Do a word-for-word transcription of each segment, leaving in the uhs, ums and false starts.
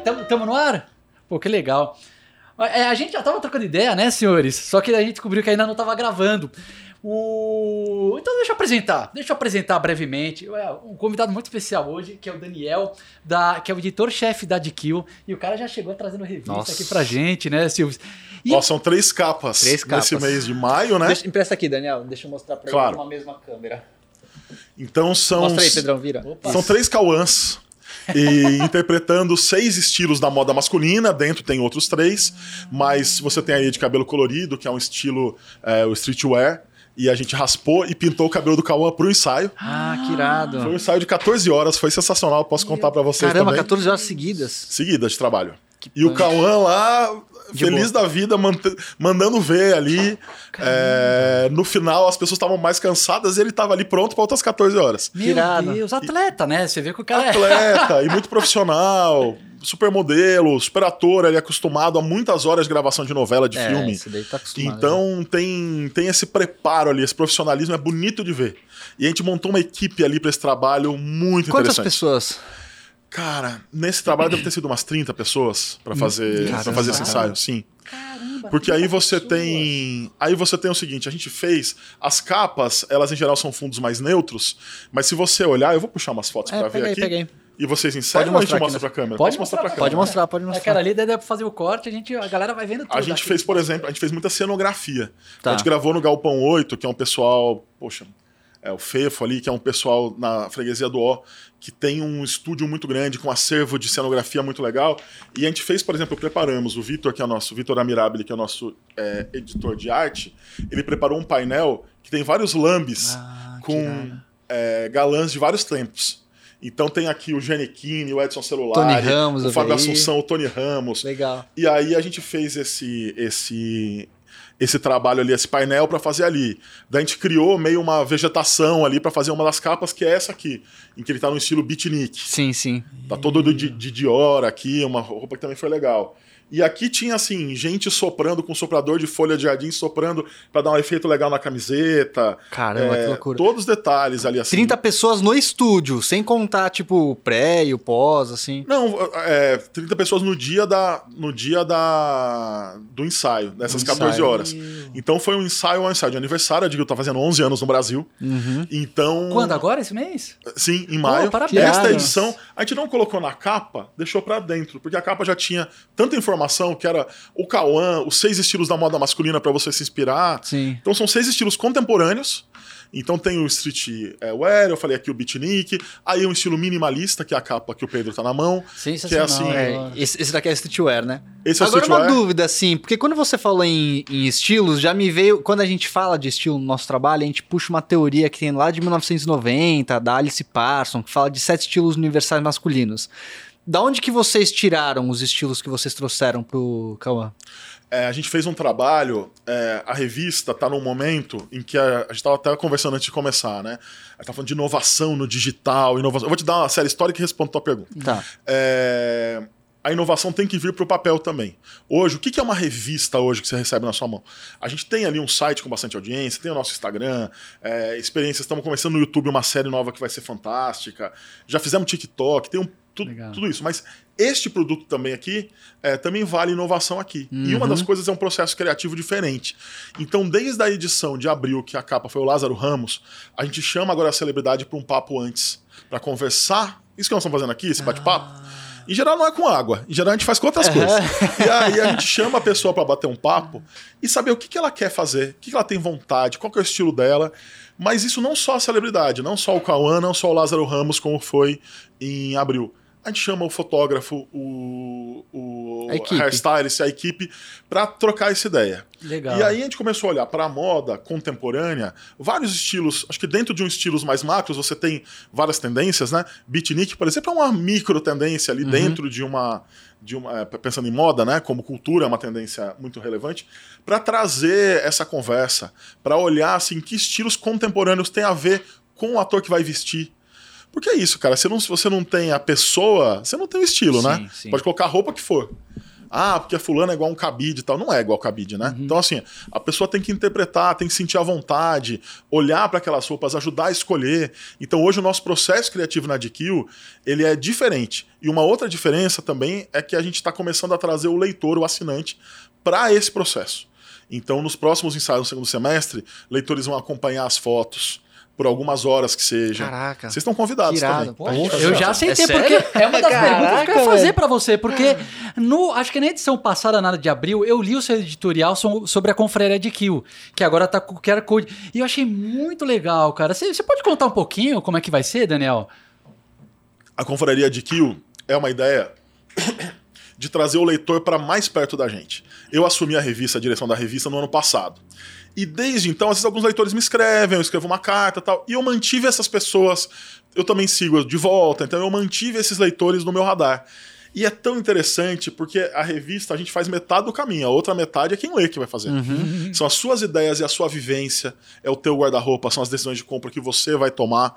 Tamo, tamo no ar? Pô, que legal. É, a gente já tava trocando ideia, né, senhores? Só que a gente descobriu que ainda não tava gravando. O... Então deixa eu apresentar. Deixa eu apresentar brevemente. Um convidado muito especial hoje, que é o Daniel, da... que é o editor-chefe da G Q. E o cara já chegou trazendo revista Nossa. aqui pra gente, né, Silvio? E... Ó, são três capas, três capas nesse mês de maio, né? Deixa, empresta aqui, Daniel. Deixa eu mostrar pra claro. ele com a mesma câmera. Então são... Mostra aí, Pedrão, vira. Opa. São três Cauãs. E interpretando seis estilos da moda masculina, dentro tem outros três, mas você tem aí de cabelo colorido, que é um estilo, é, o streetwear, e a gente raspou e pintou o cabelo do Cauã pro ensaio. Ah, que irado. Foi um ensaio de catorze horas, foi sensacional, posso contar pra vocês. Caramba, também. catorze horas seguidas? Seguidas de trabalho. Que e punk. O Cauã lá, de feliz boa. da vida, mant- mandando ver ali. É, no final, as pessoas estavam mais cansadas e ele estava ali pronto para outras catorze horas. Meu Deus, atleta, e, né? Você vê que o cara atleta, é... Atleta e muito profissional, supermodelo, super ator, ele é acostumado a muitas horas de gravação de novela, de é, filme. Esse daí tá acostumado. Então já. tem, tem esse preparo ali, esse profissionalismo é bonito de ver. E a gente montou uma equipe ali para esse trabalho muito Quantas interessante. Quantas pessoas... Cara, nesse trabalho deve ter sido umas trinta pessoas para fazer, pra fazer esse ensaio, sim. Caramba, porque aí você pessoas. tem, aí você tem o seguinte, a gente fez as capas, elas em geral são fundos mais neutros, mas se você olhar, eu vou puxar umas fotos é, para ver aí, aqui. Peguei. E vocês inserem ou a gente mostra pra câmera? Pode mostrar pra câmera. Pode mostrar, pode mostrar. Aquela ali daí dá pra fazer o corte, a, gente, a galera vai vendo tudo. A gente daqui. fez, por exemplo, a gente fez muita cenografia. Tá. A gente gravou no Galpão oito, que é um pessoal, poxa, é o Fefo ali, que é um pessoal na freguesia do Ó, que tem um estúdio muito grande, com um acervo de cenografia muito legal. E a gente fez, por exemplo, preparamos o Vitor, que é o nosso, Vitor Amirabile, que é o nosso é, editor de arte, ele preparou um painel que tem vários lambes ah, com é, galãs de vários tempos. Então tem aqui o Gene Kine, o Edson Celulari, o Fábio Assunção, o Tony Ramos. Legal. E aí a gente fez esse... esse esse trabalho ali, esse painel para fazer ali. Daí a gente criou meio uma vegetação ali para fazer uma das capas, que é essa aqui, em que ele tá no estilo beatnik. Sim, sim. Tá todo de, de Dior aqui, uma roupa que também foi legal. E aqui tinha, assim, gente soprando com soprador de folha de jardim, soprando pra dar um efeito legal na camiseta. Caramba, é, que loucura. Todos os detalhes ali, assim. trinta pessoas no estúdio, sem contar, tipo, o pré e o pós, assim. Não, é, trinta pessoas no dia, da, no dia da, do ensaio, nessas um catorze ensaio. horas. Então foi um ensaio, um ensaio de aniversário. A G Q tá fazendo onze anos no Brasil. Uhum. Então... Quando? Agora? Esse mês? Sim, em maio. Oh, parabéns. Esta edição, a gente não colocou na capa, deixou pra dentro, porque a capa já tinha tanta informação que era o Cauã, os seis estilos da moda masculina para você se inspirar. Sim. Então são seis estilos contemporâneos. Então tem o streetwear, eu falei aqui o beatnik, aí um estilo minimalista, que é a capa que o Pedro tá na mão. Sensacional. Que é assim, é, esse, esse daqui é streetwear, né? Esse é Agora streetwear. Uma dúvida, assim, porque quando você falou em, em estilos, já me veio... Quando a gente fala de estilo no nosso trabalho, a gente puxa uma teoria que tem lá de mil novecentos e noventa, da Alice Parson, que fala de sete estilos universais masculinos. Da onde que vocês tiraram os estilos que vocês trouxeram pro Cauã? É, a gente fez um trabalho, é, a revista tá num momento em que a, a gente tava até conversando antes de começar, né? A gente tava falando de inovação no digital, inovação... Eu vou te dar uma série histórica e respondo a tua pergunta. Tá. É, a inovação tem que vir pro papel também. Hoje, o que, que é uma revista hoje que você recebe na sua mão? A gente tem ali um site com bastante audiência, tem o nosso Instagram, é, experiências, estamos começando no YouTube uma série nova que vai ser fantástica, já fizemos TikTok, tem um Tudo, tudo isso, mas este produto também aqui é, também vale inovação aqui. Uhum. E uma das coisas é um processo criativo diferente. Então, desde a edição de abril, que a capa foi o Lázaro Ramos, a gente chama agora a celebridade para um papo antes, para conversar. Isso que nós estamos fazendo aqui, esse bate-papo. Ah. Em geral não é com água, em geral a gente faz com outras uhum. coisas. E aí a gente chama a pessoa para bater um papo e saber o que, que ela quer fazer, o que, que ela tem vontade, qual que é o estilo dela. Mas isso não só a celebridade, não só o Cauã, não só o Lázaro Ramos, como foi em abril. A gente chama o fotógrafo, o, o Hair Styles, a equipe, para trocar essa ideia. Legal. E aí a gente começou a olhar para a moda contemporânea, vários estilos, acho que dentro de um estilos mais macros você tem várias tendências, né? Beatnik, por exemplo, é uma micro tendência ali uhum. dentro de uma, de uma... Pensando em moda, né? Como cultura é uma tendência muito relevante, para trazer essa conversa, para olhar assim, que estilos contemporâneos tem a ver com o ator que vai vestir. Porque é isso, cara. Se você não, você não tem a pessoa, você não tem o estilo, sim, né? Sim. Pode colocar a roupa que for. Ah, porque a fulana é igual um cabide e tal. Não é igual cabide, né? Uhum. Então, assim, a pessoa tem que interpretar, tem que sentir à vontade, olhar para aquelas roupas, ajudar a escolher. Então, hoje, o nosso processo criativo na G Q, ele é diferente. E uma outra diferença também é que a gente está começando a trazer o leitor, o assinante, para esse processo. Então, nos próximos ensaios no segundo semestre, leitores vão acompanhar as fotos por algumas horas que seja. Caraca. Vocês estão convidados também. Pô, eu já aceitei, é porque sério? É uma das Caraca, perguntas que eu ia fazer pra você, porque no, acho que na edição passada, nada de abril, eu li o seu editorial sobre a confraria de Q, que agora tá com o Q R Code. E eu achei muito legal, cara. Você pode contar um pouquinho como é que vai ser, Daniel? A confraria de Q é uma ideia de trazer o leitor para mais perto da gente. Eu assumi a revista, a direção da revista, no ano passado. E desde então, às vezes alguns leitores me escrevem, eu escrevo uma carta e tal, e eu mantive essas pessoas, eu também sigo de volta, então eu mantive esses leitores no meu radar. E é tão interessante, porque a revista a gente faz metade do caminho, a outra metade é quem lê que vai fazer. Uhum. São as suas ideias e a sua vivência, é o teu guarda-roupa, são as decisões de compra que você vai tomar.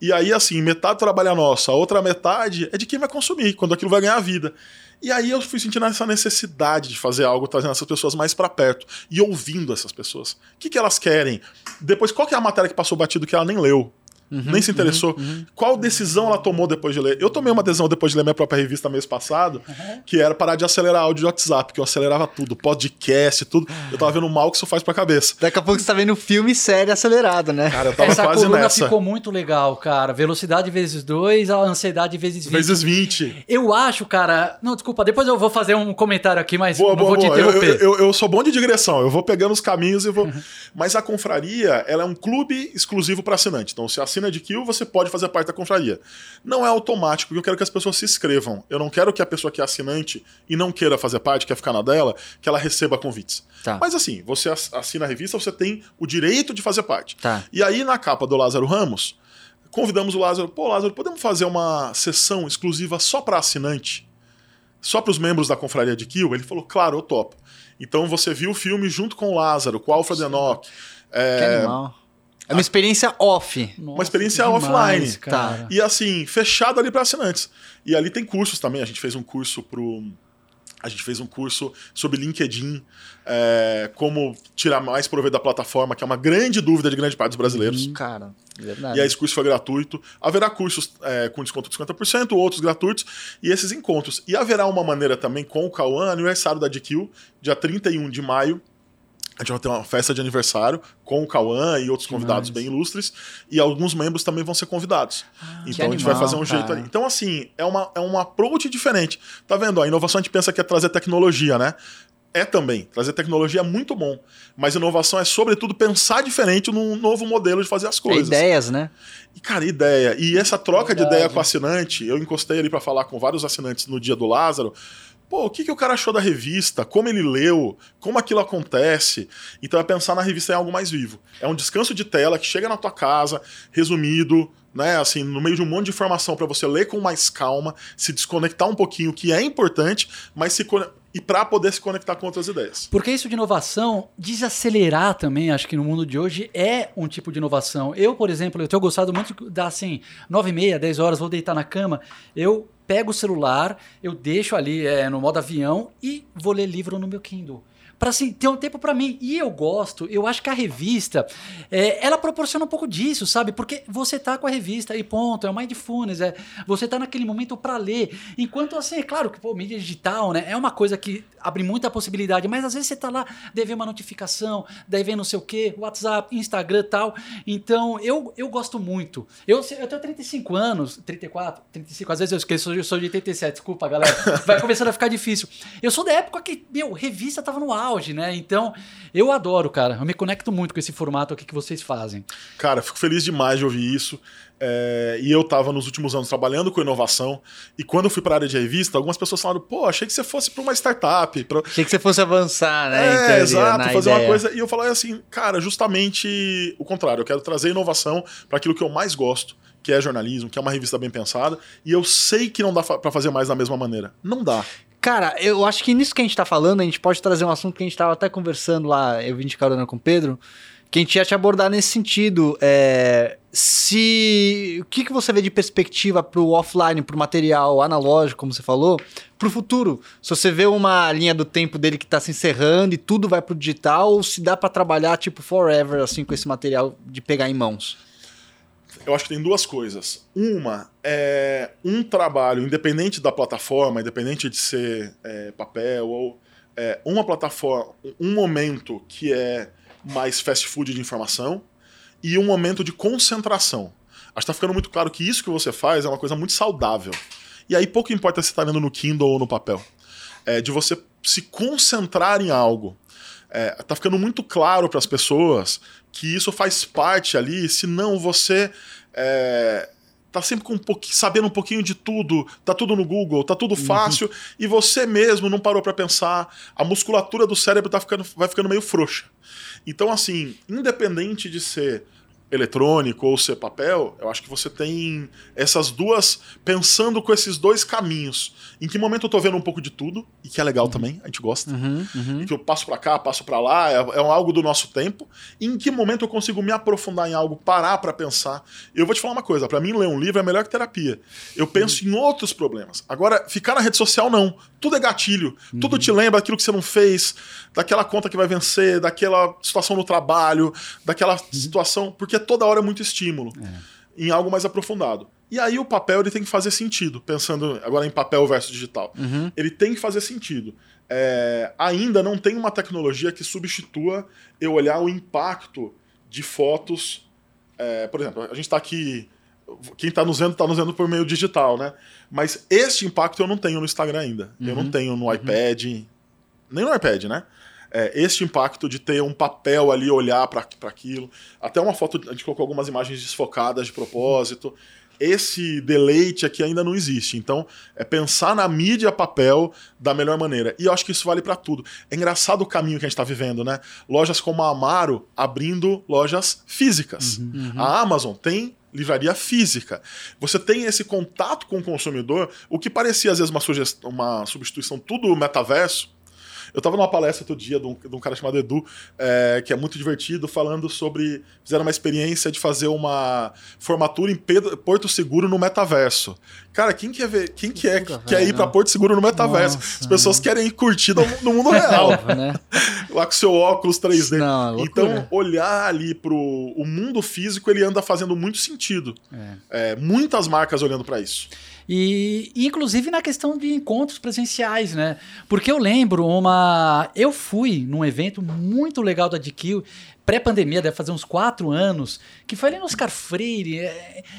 E aí, assim, metade do trabalho é nosso, a outra metade é de quem vai consumir, quando aquilo vai ganhar vida. E aí eu fui sentindo essa necessidade de fazer algo, trazendo essas pessoas mais pra perto e ouvindo essas pessoas. O que, que elas querem? Depois, qual que é a matéria que passou batido que ela nem leu? Uhum, nem se interessou? Uhum, uhum. Qual decisão ela tomou depois de ler? Eu tomei uma decisão depois de ler minha própria revista mês passado, uhum. que era parar de acelerar áudio de WhatsApp, que eu acelerava tudo, podcast, tudo. Eu tava vendo o mal que isso faz pra cabeça. Daqui a pouco você tá vendo filme série acelerado, né? Cara, eu tava Essa quase coluna nessa. Ficou muito legal, cara. Velocidade vezes dois, a ansiedade vezes vinte. Vezes vinte. Eu acho, cara... Não, desculpa, depois eu vou fazer um comentário aqui, mas boa, não boa, vou boa. te interromper. Eu, eu, eu sou bom de digressão, eu vou pegando os caminhos e vou... Uhum. Mas a confraria, ela é um clube exclusivo pra assinante. Então, se assina de Q, você pode fazer parte da confraria. Não é automático, eu quero que as pessoas se inscrevam. Eu não quero que a pessoa que é assinante e não queira fazer parte, quer ficar na dela, que ela receba convites. Tá. Mas assim, você assina a revista, você tem o direito de fazer parte. Tá. E aí na capa do Lázaro Ramos, convidamos o Lázaro. Pô, Lázaro, podemos fazer uma sessão exclusiva só para assinante? Só para os membros da confraria de Q? Ele falou, claro, eu topo. Então você viu o filme junto com o Lázaro, com o Alfred Enoch. É... Que animal. É uma experiência off. Nossa, uma experiência demais, offline. Cara. E assim, fechado ali para assinantes. E ali tem cursos também. A gente fez um curso pro... A gente fez um curso sobre LinkedIn, é, como tirar mais proveito da plataforma, que é uma grande dúvida de grande parte dos brasileiros. Hum, cara, verdade. E aí esse curso foi gratuito. Haverá cursos é, com desconto de cinquenta por cento, outros gratuitos, e esses encontros. E haverá uma maneira também com o Cauã, aniversário da G Q, dia trinta e um de maio. A gente vai ter uma festa de aniversário com o Cauã e outros que convidados mais. bem ilustres. E alguns membros também vão ser convidados. Ah, então animal, a gente vai fazer um cara. jeito ali. Então, assim, é, uma, é um approach diferente. Tá vendo? Ó, a inovação a gente pensa que é trazer tecnologia, né? É também. Trazer tecnologia é muito bom. Mas inovação é, sobretudo, pensar diferente num novo modelo de fazer as coisas. É ideias, né? E, cara, ideia. E essa troca Verdade. de ideia com o assinante, eu encostei ali para falar com vários assinantes no dia do Lázaro. Pô, o que, que o cara achou da revista? Como ele leu? Como aquilo acontece? Então é pensar na revista em algo mais vivo. É um descanso de tela que chega na tua casa, resumido, né? Assim, no meio de um monte de informação para você ler com mais calma, se desconectar um pouquinho, que é importante, mas se con- e para poder se conectar com outras ideias. Porque isso de inovação, desacelerar também, acho que no mundo de hoje é um tipo de inovação. Eu, por exemplo, eu tenho gostado muito da assim, nove e meia, dez horas, vou deitar na cama, eu pego o celular, eu deixo ali é, no modo avião e vou ler livro no meu Kindle. Para assim, ter um tempo para mim. E eu gosto, eu acho que a revista, é, ela proporciona um pouco disso, sabe? Porque você tá com a revista e ponto, é o mindfulness, é, você tá naquele momento para ler. Enquanto assim, é claro que pô, mídia digital, né? É uma coisa que abre muita possibilidade, mas às vezes você tá lá, deve ver uma notificação, deve ver não sei o quê, WhatsApp, Instagram e tal. Então, eu, eu gosto muito. Eu, eu tenho trinta e cinco anos, trinta e quatro, trinta e cinco, às vezes eu esqueço, eu sou de oitenta e sete, desculpa, galera. Vai começando a ficar difícil. Eu sou da época que, meu, revista tava no ar. Auge, né? Então, eu adoro, cara. Eu me conecto muito com esse formato aqui que vocês fazem. Cara, fico feliz demais de ouvir isso. É, e eu estava nos últimos anos trabalhando com inovação. E quando eu fui para a área de revista, algumas pessoas falaram: pô, achei que você fosse para uma startup. Pra... Achei que você fosse avançar, né? É, em teoria, exato, fazer ideia. uma coisa. E eu falei assim, cara, justamente o contrário. Eu quero trazer inovação para aquilo que eu mais gosto, que é jornalismo, que é uma revista bem pensada. E eu sei que não dá para fazer mais da mesma maneira. Não dá. Cara, eu acho que nisso que a gente tá falando, a gente pode trazer um assunto que a gente tava até conversando lá, eu vim de carona com o Pedro, que a gente ia te abordar nesse sentido. É, se o que, que você vê de perspectiva para o offline, para o material analógico, como você falou, para o futuro? Se você vê uma linha do tempo dele que está se encerrando e tudo vai para o digital, ou se dá para trabalhar tipo forever assim, com esse material de pegar em mãos? Eu acho que tem duas coisas. Uma é um trabalho, independente da plataforma, independente de ser é, papel, ou é, uma plataforma, um momento que é mais fast food de informação, e um momento de concentração. Acho que tá ficando muito claro que isso que você faz é uma coisa muito saudável. E aí pouco importa se você tá vendo no Kindle ou no papel. É, de você se concentrar em algo. É, tá ficando muito claro para as pessoas que isso faz parte ali, senão você é, tá sempre com um pouquinho, sabendo um pouquinho de tudo, tá tudo no Google, tá tudo fácil, uhum. E você mesmo não parou para pensar, a musculatura do cérebro tá ficando, vai ficando meio frouxa. Então, assim, independente de ser eletrônico ou ser papel, eu acho que você tem essas duas, pensando com esses dois caminhos. Em que momento eu tô vendo um pouco de tudo, e que é legal uhum. também, a gente gosta, uhum, uhum. que eu passo pra cá, passo pra lá, é, é algo do nosso tempo. E em que momento eu consigo me aprofundar em algo, parar pra pensar. Eu vou te falar uma coisa, pra mim ler um livro é melhor que terapia. Eu penso uhum. em outros problemas. Agora, ficar na rede social não, tudo é gatilho, uhum. tudo te lembra daquilo que você não fez, daquela conta que vai vencer, daquela situação no trabalho, daquela uhum. situação, porque toda hora é muito estímulo, é. Em algo mais aprofundado. E aí o papel ele tem que fazer sentido, pensando agora em papel versus digital. Uhum. Ele tem que fazer sentido. É, ainda não tem uma tecnologia que substitua eu olhar o impacto de fotos. É, por exemplo, a gente está aqui... Quem está nos vendo, está nos vendo por meio digital, né? Mas este impacto eu não tenho no Instagram ainda. Uhum. Eu não tenho no iPad, uhum. nem no iPad, né? É, este impacto de ter um papel ali, olhar para aquilo. Até uma foto, a gente colocou algumas imagens desfocadas de propósito. Esse deleite aqui ainda não existe. Então, é pensar na mídia papel da melhor maneira. E eu acho que isso vale para tudo. É engraçado o caminho que a gente está vivendo, né? Lojas como a Amaro abrindo lojas físicas. Uhum, uhum. A Amazon tem livraria física. Você tem esse contato com o consumidor, o que parecia às vezes uma, sugestão, uma substituição tudo metaverso. Eu estava numa palestra outro dia de um, de um cara chamado Edu, é, que é muito divertido, falando sobre... Fizeram uma experiência de fazer uma formatura em Pedro, Porto Seguro no metaverso. Cara, quem quer ver, quem que é, que quer ir para Porto Seguro no metaverso? Nossa, as pessoas né? querem ir curtir no, no mundo real. Né? Lá com seu óculos três D. Não, então, olhar ali para o mundo físico, ele anda fazendo muito sentido. É. É, muitas marcas olhando para isso. E, inclusive, na questão de encontros presenciais, né? Porque eu lembro uma... Eu fui num evento muito legal da G Q, pré-pandemia, deve fazer uns quatro anos, que foi ali no Oscar Freire.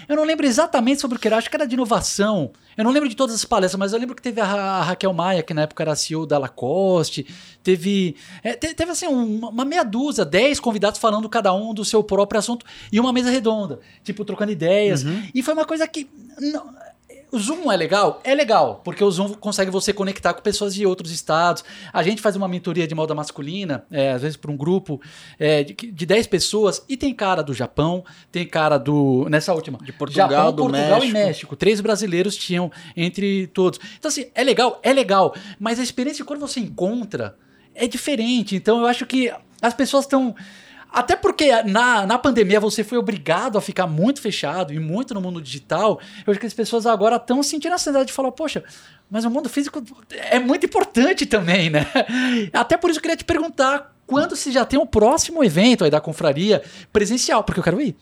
Eu não lembro exatamente sobre o que era, acho que era de inovação. Eu não lembro de todas as palestras, mas eu lembro que teve a, Ra- a Raquel Maia, que na época era C E O da Lacoste, teve, é, te- teve assim, um, uma meia dúzia, dez convidados falando cada um do seu próprio assunto, e uma mesa redonda, tipo, trocando ideias. Uhum. E foi uma coisa que... Não, o Zoom é legal? É legal, porque o Zoom consegue você conectar com pessoas de outros estados. A gente faz uma mentoria de moda masculina, é, às vezes para um grupo é, de, de dez pessoas, e tem cara do Japão, tem cara do... Nessa última. De Portugal, Japão, do Portugal México. e México. Três brasileiros tinham entre todos. Então, assim, é legal? É legal. Mas a experiência, quando você encontra, é diferente. Então, eu acho que as pessoas estão... Até porque na, na pandemia você foi obrigado a ficar muito fechado e muito no mundo digital. Eu acho que as pessoas agora estão sentindo a necessidade de falar, poxa, mas o mundo físico é muito importante também, né? Até por isso eu queria te perguntar, quando você já tem o próximo evento aí da confraria presencial? Porque eu quero ir.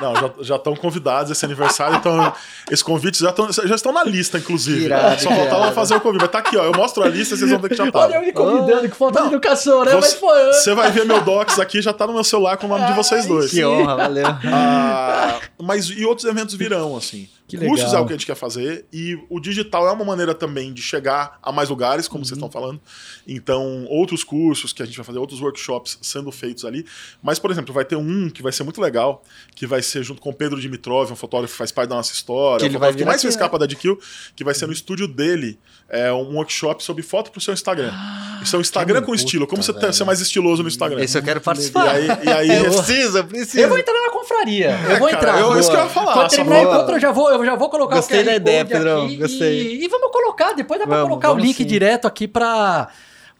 Não, já estão convidados esse aniversário, então esses convites já, tão, já estão na lista, inclusive. Irado, só faltavam fazer o convite. Mas tá aqui, ó. Eu mostro a lista, vocês vão ter que chatar. Olha, eu me convidando, oh, que falta de educação, né? Você, mas você vai ver meu docs aqui, já tá no meu celular com o nome ah, de vocês dois. Que honra, valeu. Ah, mas e outros eventos virão, assim. Que legal. Cursos é o que a gente quer fazer, e o digital é uma maneira também de chegar a mais lugares, como uhum. vocês estão falando. Então, outros cursos que a gente vai fazer, outros workshops sendo feitos ali. Mas, por exemplo, vai ter um que vai ser muito legal, que vai ser junto com o Pedro Dimitrov, um fotógrafo que faz parte da nossa história, que, ele um vai que mais fez capa da G Q, que vai ser no estúdio dele, é, um workshop sobre foto pro seu Instagram. Isso é um Instagram com estilo. Como você velho. ser mais estiloso no Instagram? Esse eu quero participar. E aí, e aí... Eu preciso, eu preciso. Eu vou entrar na confraria. É, eu vou cara, entrar. É isso que eu ia falar. Quando terminar o encontro, eu já vou... Eu já vou colocar Gostei o Gostei da ideia, Pedrão. Gostei. E, e vamos colocar, depois dá para colocar o link sim. direto aqui para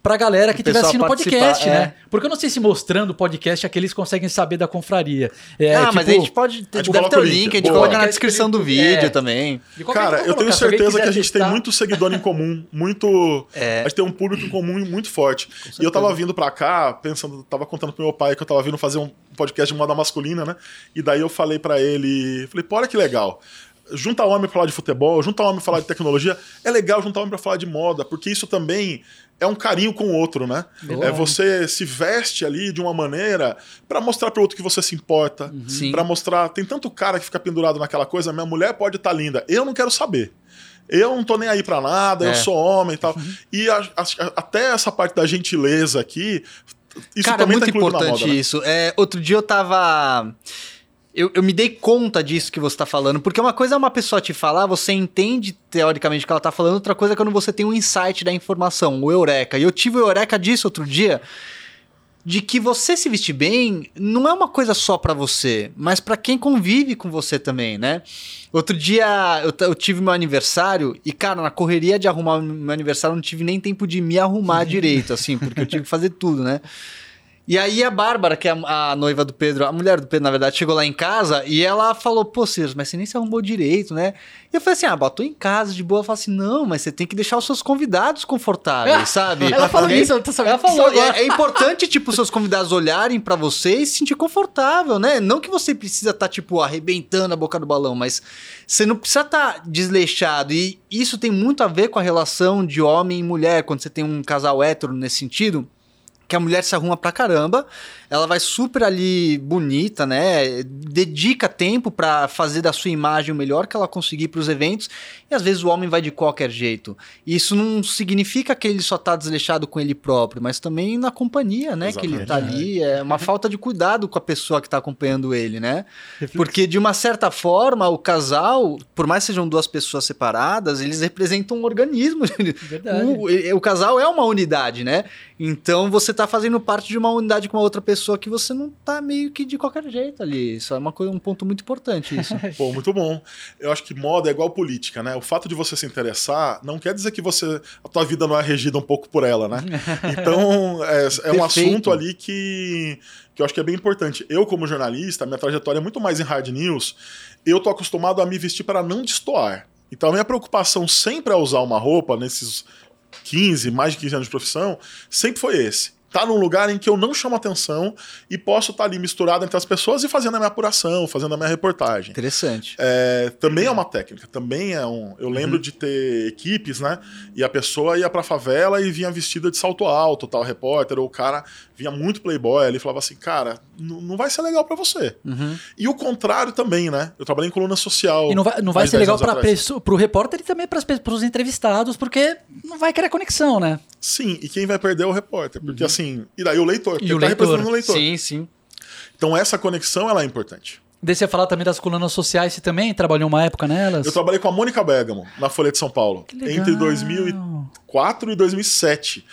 pra galera que estiver assistindo o podcast, é. né? Porque eu não sei se mostrando o podcast é que eles conseguem saber da confraria. É, ah, tipo, mas a gente pode... A gente deve ter o link, a gente Boa. coloca na descrição do vídeo é. também. Cara, eu tenho certeza que a gente testar... tem muito seguidor em comum, muito... É. A gente tem um público em comum muito forte. E eu tava vindo pra cá, pensando... Tava contando pro meu pai que eu tava vindo fazer um podcast de moda masculina, né? E daí eu falei pra ele... Falei, pô, olha que legal... Juntar homem para falar de futebol, juntar homem para falar de tecnologia, é legal juntar homem para falar de moda, porque isso também é um carinho com o outro, né? Boa. É você se veste ali de uma maneira para mostrar para o outro que você se importa, uhum. para mostrar... Tem tanto cara que fica pendurado naquela coisa, minha mulher pode estar tá linda, eu não quero saber. Eu não tô nem aí pra nada, é. eu sou homem e tal. Uhum. E a, a, até essa parte da gentileza aqui, isso cara, também é muito tá incluído importante na moda, isso. Né? É, outro dia eu tava... Eu, eu me dei conta disso que você tá falando, porque uma coisa é uma pessoa te falar, você entende teoricamente o que ela tá falando, outra coisa é quando você tem um insight da informação, o eureka. E eu tive o eureka disso outro dia, de que você se vestir bem não é uma coisa só pra você, mas pra quem convive com você também, né? Outro dia eu, eu tive meu aniversário e, cara, na correria de arrumar meu aniversário eu não tive nem tempo de me arrumar direito, assim, porque eu tive que fazer tudo, né? E aí a Bárbara, que é a, a noiva do Pedro, a mulher do Pedro, na verdade, chegou lá em casa e ela falou, pô, Ciro, mas você nem se arrumou direito, né? E eu falei assim, ah, botou em casa, de boa. Eu falei assim, não, mas você tem que deixar os seus convidados confortáveis, é. sabe? Ela falou isso, eu tô sabendo. Ela falou agora. É, é importante, tipo, os seus convidados olharem pra você e se sentir confortável, né? Não que você precisa estar, tá, tipo, arrebentando a boca do balão, mas você não precisa estar tá desleixado. E isso tem muito a ver com a relação de homem e mulher, quando você tem um casal hétero nesse sentido. Que a mulher se arruma pra caramba, ela vai super ali bonita, né? Dedica tempo pra fazer da sua imagem o melhor que ela conseguir pros eventos, e às vezes o homem vai de qualquer jeito. Isso não significa que ele só tá desleixado com ele próprio, mas também na companhia, né? Exatamente. Que ele tá ali, é uma falta de cuidado com a pessoa que tá acompanhando ele, né? Porque de uma certa forma, o casal, por mais que sejam duas pessoas separadas, eles representam um organismo. Verdade. O, o casal é uma unidade, né? Então você tá fazendo parte de uma unidade com uma outra pessoa que você não tá meio que de qualquer jeito ali. Isso é uma coisa, um ponto muito importante, isso. Pô, muito bom. Eu acho que moda é igual política, né? O fato de você se interessar não quer dizer que você, a tua vida não é regida um pouco por ela, né? Então, é, é um assunto ali que, que eu acho que é bem importante. Eu, como jornalista, minha trajetória é muito mais em hard news. Eu tô acostumado a me vestir para não destoar. Então, a minha preocupação sempre é usar uma roupa nesses quinze, mais de quinze anos de profissão, sempre foi esse. Tá num lugar em que eu não chamo atenção e posso estar tá ali misturado entre as pessoas e fazendo a minha apuração, fazendo a minha reportagem. Interessante. É, também é uma técnica, também é um... Eu lembro uhum. de ter equipes, né? E a pessoa ia pra favela e vinha vestida de salto alto, tal, repórter, ou o cara vinha muito playboy ali e falava assim, cara, n- não vai ser legal pra você. Uhum. E o contrário também, né? Eu trabalhei em coluna social. E não vai, não vai ser legal pra preso, pro repórter e também pras, pros entrevistados, porque não vai criar conexão, né? Sim, e quem vai perder é o repórter, porque uhum. assim, Sim. E daí o leitor, que tá representando o leitor. Sim, sim. Então essa conexão ela é importante. Deixa eu falar também das colunas sociais, você também trabalhou uma época nelas? Eu trabalhei com a Mônica Bergamo, na Folha de São Paulo. Que legal. Entre dois mil e quatro e dois mil e sete.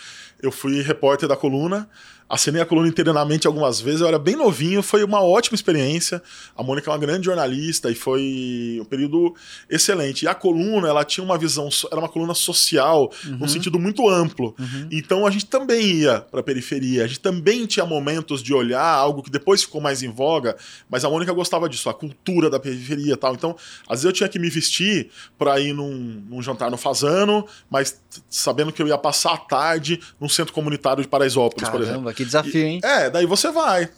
Eu fui repórter da coluna, assinei a coluna internamente algumas vezes, eu era bem novinho, foi uma ótima experiência. A Mônica é uma grande jornalista e foi um período excelente. E a coluna, ela tinha uma visão, era uma coluna social, uhum. num sentido muito amplo. Uhum. Então a gente também ia para a periferia, a gente também tinha momentos de olhar algo que depois ficou mais em voga, mas a Mônica gostava disso, a cultura da periferia e tal. Então, às vezes eu tinha que me vestir para ir num, num jantar no Fasano, mas sabendo que eu ia passar a tarde num centro comunitário de Paraisópolis, Caramba. por exemplo. Que desafio, hein? É, daí você vai.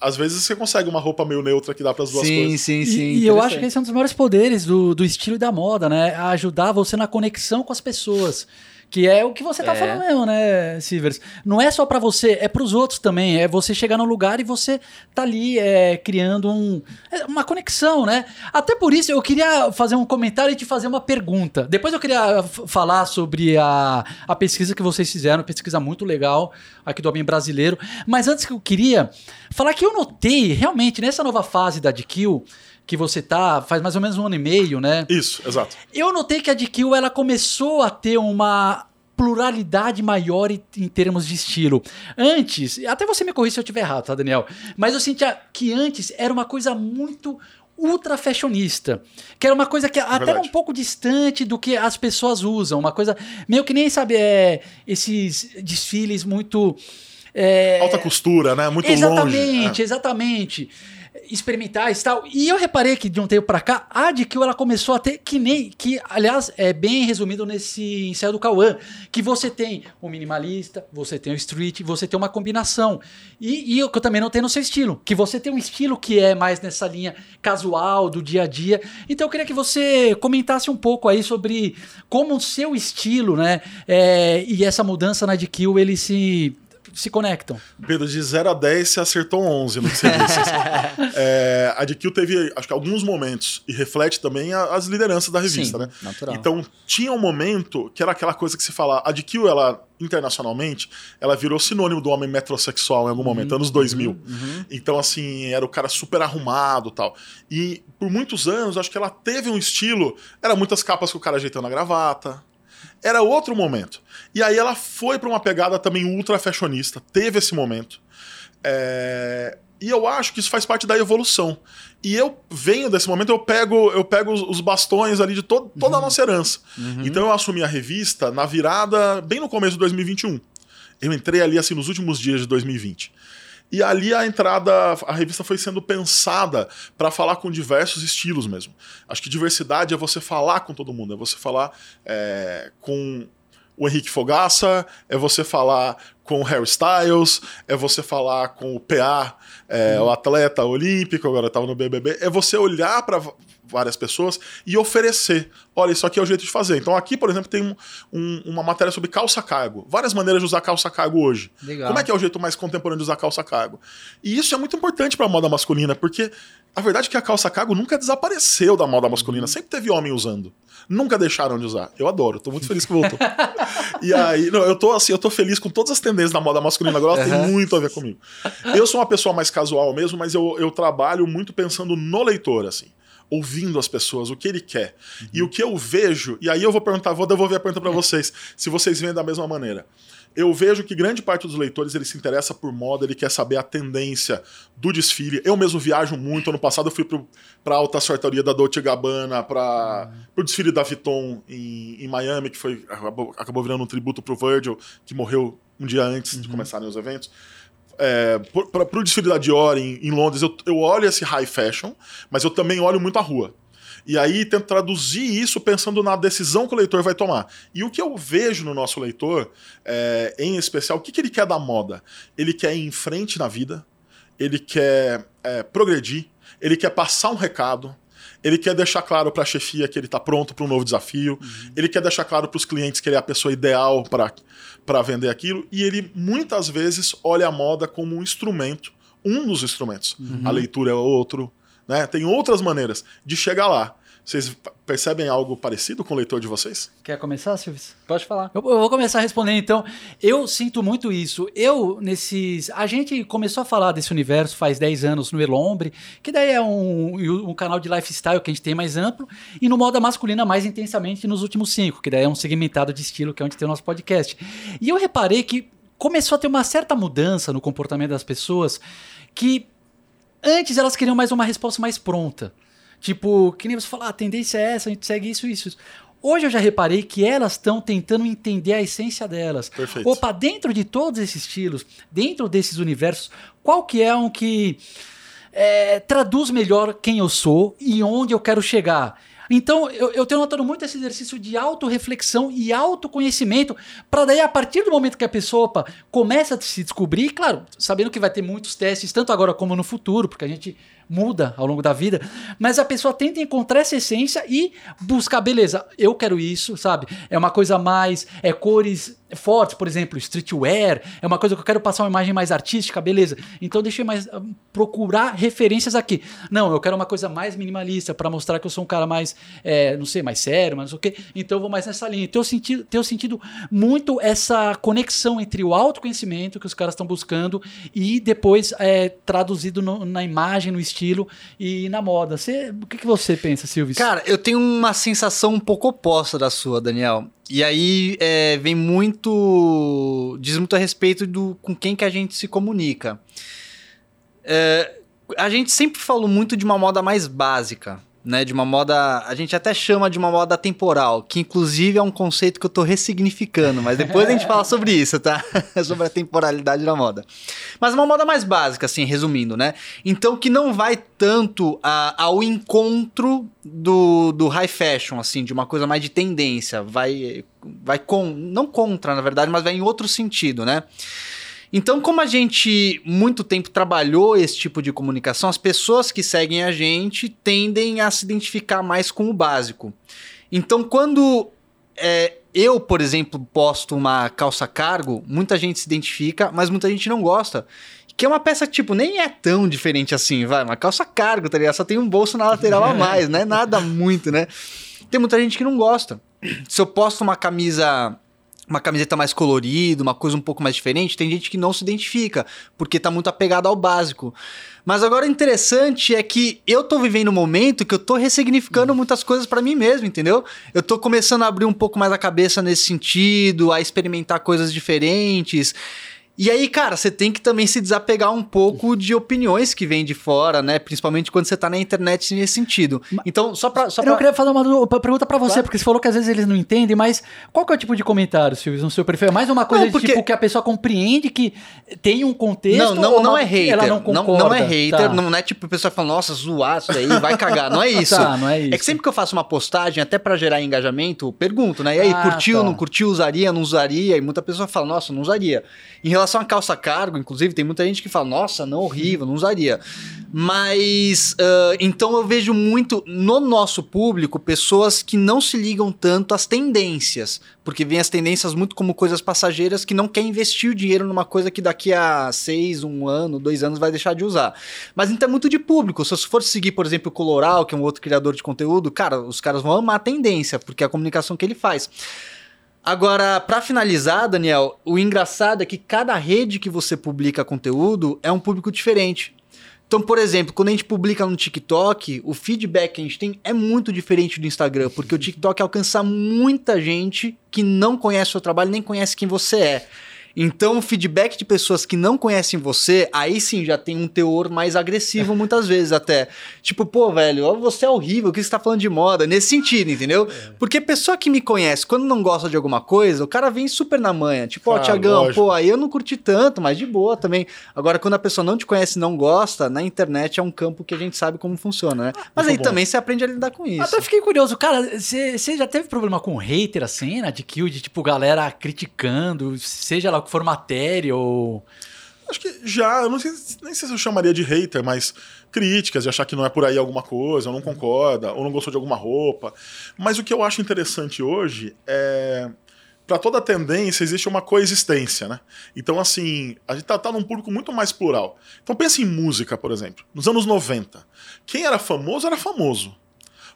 Às vezes você consegue uma roupa meio neutra que dá para as duas sim, coisas. Sim, sim, sim. E eu acho que esse é um dos maiores poderes do, do estilo e da moda, né? A ajudar você na conexão com as pessoas. Que é o que você tá é. falando mesmo, né, Silvers? Não é só pra você, é pros outros também. É você chegar num lugar e você tá ali é, criando um, uma conexão, né? Até por isso eu queria fazer um comentário e te fazer uma pergunta. Depois eu queria f- falar sobre a, a pesquisa que vocês fizeram, pesquisa muito legal aqui do Homem Brasileiro. Mas antes que eu queria falar que eu notei realmente nessa nova fase da G Q... que você tá, faz mais ou menos um ano e meio, né? Isso, exato. Eu notei que a G Q, ela começou a ter uma pluralidade maior em, em termos de estilo. Antes, até você me corrija se eu estiver errado, tá, Daniel? Mas eu sentia que antes era uma coisa muito ultra fashionista, que era uma coisa que é até era um pouco distante do que as pessoas usam, uma coisa meio que nem, sabe, é, esses desfiles muito... É, alta costura, né? Muito exatamente, longe. Exatamente, exatamente. Experimentais e tal. E eu reparei que de um tempo pra cá, a G Q ela começou a ter que nem... Que, aliás, é bem resumido nesse ensaio do Cauã. Que você tem o minimalista, você tem o street, você tem uma combinação. E, e eu, que eu também não tenho no seu estilo. Que você tem um estilo que é mais nessa linha casual, do dia a dia. Então eu queria que você comentasse um pouco aí sobre como o seu estilo, né? É, e essa mudança na G Q, ele se... se conectam. Pedro, de zero a dez você acertou onze no que você disse. É, a G Q teve, acho que, alguns momentos, e reflete também a, as lideranças da revista, sim, né? Natural. Então, tinha um momento que era aquela coisa que se fala, a G Q, ela, internacionalmente, ela virou sinônimo do homem metrosexual em algum momento, uhum, anos dois mil. Uhum, uhum. Então, assim, era o cara super arrumado e tal. E, por muitos anos, acho que ela teve um estilo, era muitas capas que o cara ajeitando a gravata, era outro momento. E aí ela foi para uma pegada também ultra fashionista. Teve esse momento. É... E eu acho que isso faz parte da evolução. E eu venho desse momento, eu pego, eu pego os, os bastões ali de to- toda uhum. a nossa herança. Uhum. Então eu assumi a revista na virada, bem no começo de dois mil e vinte e um. Eu entrei ali assim nos últimos dias de dois mil e vinte. E ali a entrada, a revista foi sendo pensada para falar com diversos estilos mesmo. Acho que diversidade é você falar com todo mundo, é você falar é, com o Henrique Fogaça, é você falar com o Harry Styles, é você falar com o P A, é, hum. o atleta olímpico, agora estava no B B B, é você olhar para várias pessoas e oferecer. Olha, isso aqui é o jeito de fazer. Então aqui, por exemplo, tem um, um, uma matéria sobre calça cargo. Várias maneiras de usar calça cargo hoje. Legal. Como é que é o jeito mais contemporâneo de usar calça cargo? E isso é muito importante para a moda masculina, porque a verdade é que a calça cargo nunca desapareceu da moda masculina. Uhum. Sempre teve homem usando. Nunca deixaram de usar. Eu adoro. Tô muito feliz que voltou. E aí, não, eu tô assim, eu tô feliz com todas as tendências da moda masculina. Agora ela uhum. tem muito a ver comigo. Eu sou uma pessoa mais casual mesmo, mas eu, eu trabalho muito pensando no leitor, assim. Ouvindo as pessoas, o que ele quer. Uhum. E o que eu vejo, e aí eu vou perguntar, vou devolver a pergunta para vocês, se vocês veem da mesma maneira. Eu vejo que grande parte dos leitores, ele se interessa por moda, ele quer saber a tendência do desfile. Eu mesmo viajo muito. Ano passado eu fui para a alta sorteria da Dolce e Gabbana, para uhum. o desfile da Vuitton em, em Miami, que foi, acabou, acabou virando um tributo para o Virgil, que morreu um dia antes uhum. de começarem os eventos. É, para o desfile da Dior em, em Londres, eu, eu olho esse high fashion, mas eu também olho muito a rua. E aí tento traduzir isso pensando na decisão que o leitor vai tomar. E o que eu vejo no nosso leitor, é, em especial, o que, que ele quer da moda? Ele quer ir em frente na vida, ele quer é, progredir, ele quer passar um recado, ele quer deixar claro para a chefia que ele está pronto para um novo desafio, uhum. ele quer deixar claro para os clientes que ele é a pessoa ideal para... para vender aquilo, e ele muitas vezes olha a moda como um instrumento, um dos instrumentos. Uhum. A leitura é outro, né? Tem outras maneiras de chegar lá. Vocês percebem algo parecido com o leitor de vocês? Quer começar, Silvio? Pode falar. Eu, eu vou começar respondendo, então. Eu sinto muito isso. Eu, nesses... A gente começou a falar desse universo faz dez anos no Elombre, que daí é um, um canal de lifestyle que a gente tem mais amplo, e no moda masculina mais intensamente nos últimos cinco, que daí é um segmentado de estilo, que é onde tem o nosso podcast. E eu reparei que começou a ter uma certa mudança no comportamento das pessoas, que antes elas queriam mais uma resposta mais pronta. Tipo, que nem você fala, ah, a tendência é essa, a gente segue isso, isso, isso. Hoje eu já reparei que elas estão tentando entender a essência delas. Perfeito. Opa, dentro de todos esses estilos, dentro desses universos, qual que é um que é, traduz melhor quem eu sou e onde eu quero chegar? Então, eu, eu tenho notado muito esse exercício de autorreflexão e autoconhecimento, para daí, a partir do momento que a pessoa opa, começa a se descobrir, claro, sabendo que vai ter muitos testes, tanto agora como no futuro, porque a gente muda ao longo da vida, mas a pessoa tenta encontrar essa essência e buscar, beleza, eu quero isso, sabe? É uma coisa mais, é cores fortes, por exemplo, streetwear, é uma coisa que eu quero passar uma imagem mais artística, beleza, então deixa eu mais, procurar referências aqui. Não, eu quero uma coisa mais minimalista para mostrar que eu sou um cara mais, é, não sei, mais sério, mas não sei o quê, então eu vou mais nessa linha. Então eu senti, tenho sentido muito essa conexão entre o autoconhecimento que os caras estão buscando e depois é, traduzido no, na imagem, no estilo, estilo e na moda. Você, o que, que você pensa, Silvio? Cara, eu tenho uma sensação um pouco oposta da sua, Daniel. E aí é, vem muito... Diz muito a respeito do com quem que a gente se comunica. É, a gente sempre falou muito de uma moda mais básica, né? De uma moda... A gente até chama de uma moda atemporal, que inclusive é um conceito que eu tô ressignificando, mas depois a gente fala sobre isso, tá? Sobre a temporalidade da moda. Mas uma moda mais básica, assim, resumindo, né? Então, que não vai tanto a, ao encontro do, do high fashion, assim, de uma coisa mais de tendência. Vai, vai com... Não contra, na verdade, mas vai em outro sentido, né? Então, como a gente muito tempo trabalhou esse tipo de comunicação, as pessoas que seguem a gente tendem a se identificar mais com o básico. Então, quando é, eu, por exemplo, posto uma calça cargo, muita gente se identifica, mas muita gente não gosta. Que é uma peça que, tipo, nem é tão diferente assim, vai, uma calça cargo, tá ligado? Só tem um bolso na lateral a mais, né? Nada muito, né? Tem muita gente que não gosta. Se eu posto uma camisa... Uma camiseta mais colorida, uma coisa um pouco mais diferente, tem gente que não se identifica, porque tá muito apegado ao básico. Mas agora o interessante é que eu tô vivendo um momento que eu tô ressignificando muitas coisas pra mim mesmo, entendeu? Eu tô começando a abrir um pouco mais a cabeça nesse sentido, a experimentar coisas diferentes. E aí, cara, você tem que também se desapegar um pouco de opiniões que vêm de fora, né? Principalmente quando você tá na internet nesse sentido. Então, só pra... Só eu pra... queria fazer uma pergunta pra você, claro. Porque você falou que às vezes eles não entendem, mas qual que é o tipo de comentário, Silvio, no seu perfil? É mais uma coisa não, porque... de tipo que a pessoa compreende que tem um contexto... Não, não, ou não uma... é hater. Ela não concorda. Não, não é hater, tá. Não é tipo a pessoa fala, nossa, zoar isso daí, vai cagar. Não é isso. Tá, não é isso. É que sempre que eu faço uma postagem, até pra gerar engajamento, eu pergunto, né? E aí, ah, curtiu, tá. Não curtiu, usaria, não usaria? E muita pessoa fala, nossa, não usaria. Em relação Em relação a calça cargo, inclusive, tem muita gente que fala, nossa, não, horrível, não usaria. Mas, uh, então eu vejo muito no nosso público pessoas que não se ligam tanto às tendências, porque vem as tendências muito como coisas passageiras que não quer investir o dinheiro numa coisa que daqui a seis, um ano, dois anos vai deixar de usar. Mas então é muito de público. Se eu for seguir, por exemplo, o Coloral, que é um outro criador de conteúdo, cara, os caras vão amar a tendência, porque é a comunicação que ele faz. Agora, para finalizar, Daniel, o engraçado é que cada rede que você publica conteúdo é um público diferente. Então, por exemplo, quando a gente publica no TikTok, o feedback que a gente tem é muito diferente do Instagram, porque o TikTok alcança muita gente que não conhece o seu trabalho, nem conhece quem você é. Então, o feedback de pessoas que não conhecem você, aí sim já tem um teor mais agressivo muitas vezes até. Tipo, pô, velho, você é horrível, o que você tá falando de moda? Nesse sentido, entendeu? É. Porque pessoa que me conhece, quando não gosta de alguma coisa, o cara vem super na manha. Tipo, ó, ah, Tiagão, pô, aí eu não curti tanto, mas de boa também. Agora, quando a pessoa não te conhece e não gosta, na internet é um campo que a gente sabe como funciona, né? Mas muito aí bom. Também você aprende a lidar com isso. Até fiquei curioso. Cara, você já teve problema com hater, assim, na G Q, de tipo, galera criticando, seja lá que for matéria ou... Acho que já, eu não sei, nem sei se eu chamaria de hater, mas críticas, de achar que não é por aí alguma coisa, ou não concorda, ou não gostou de alguma roupa. Mas o que eu acho interessante hoje é... Para toda tendência existe uma coexistência, né? Então, assim, a gente tá, tá num público muito mais plural. Então, pensa em música, por exemplo. Nos anos noventa, quem era famoso era famoso.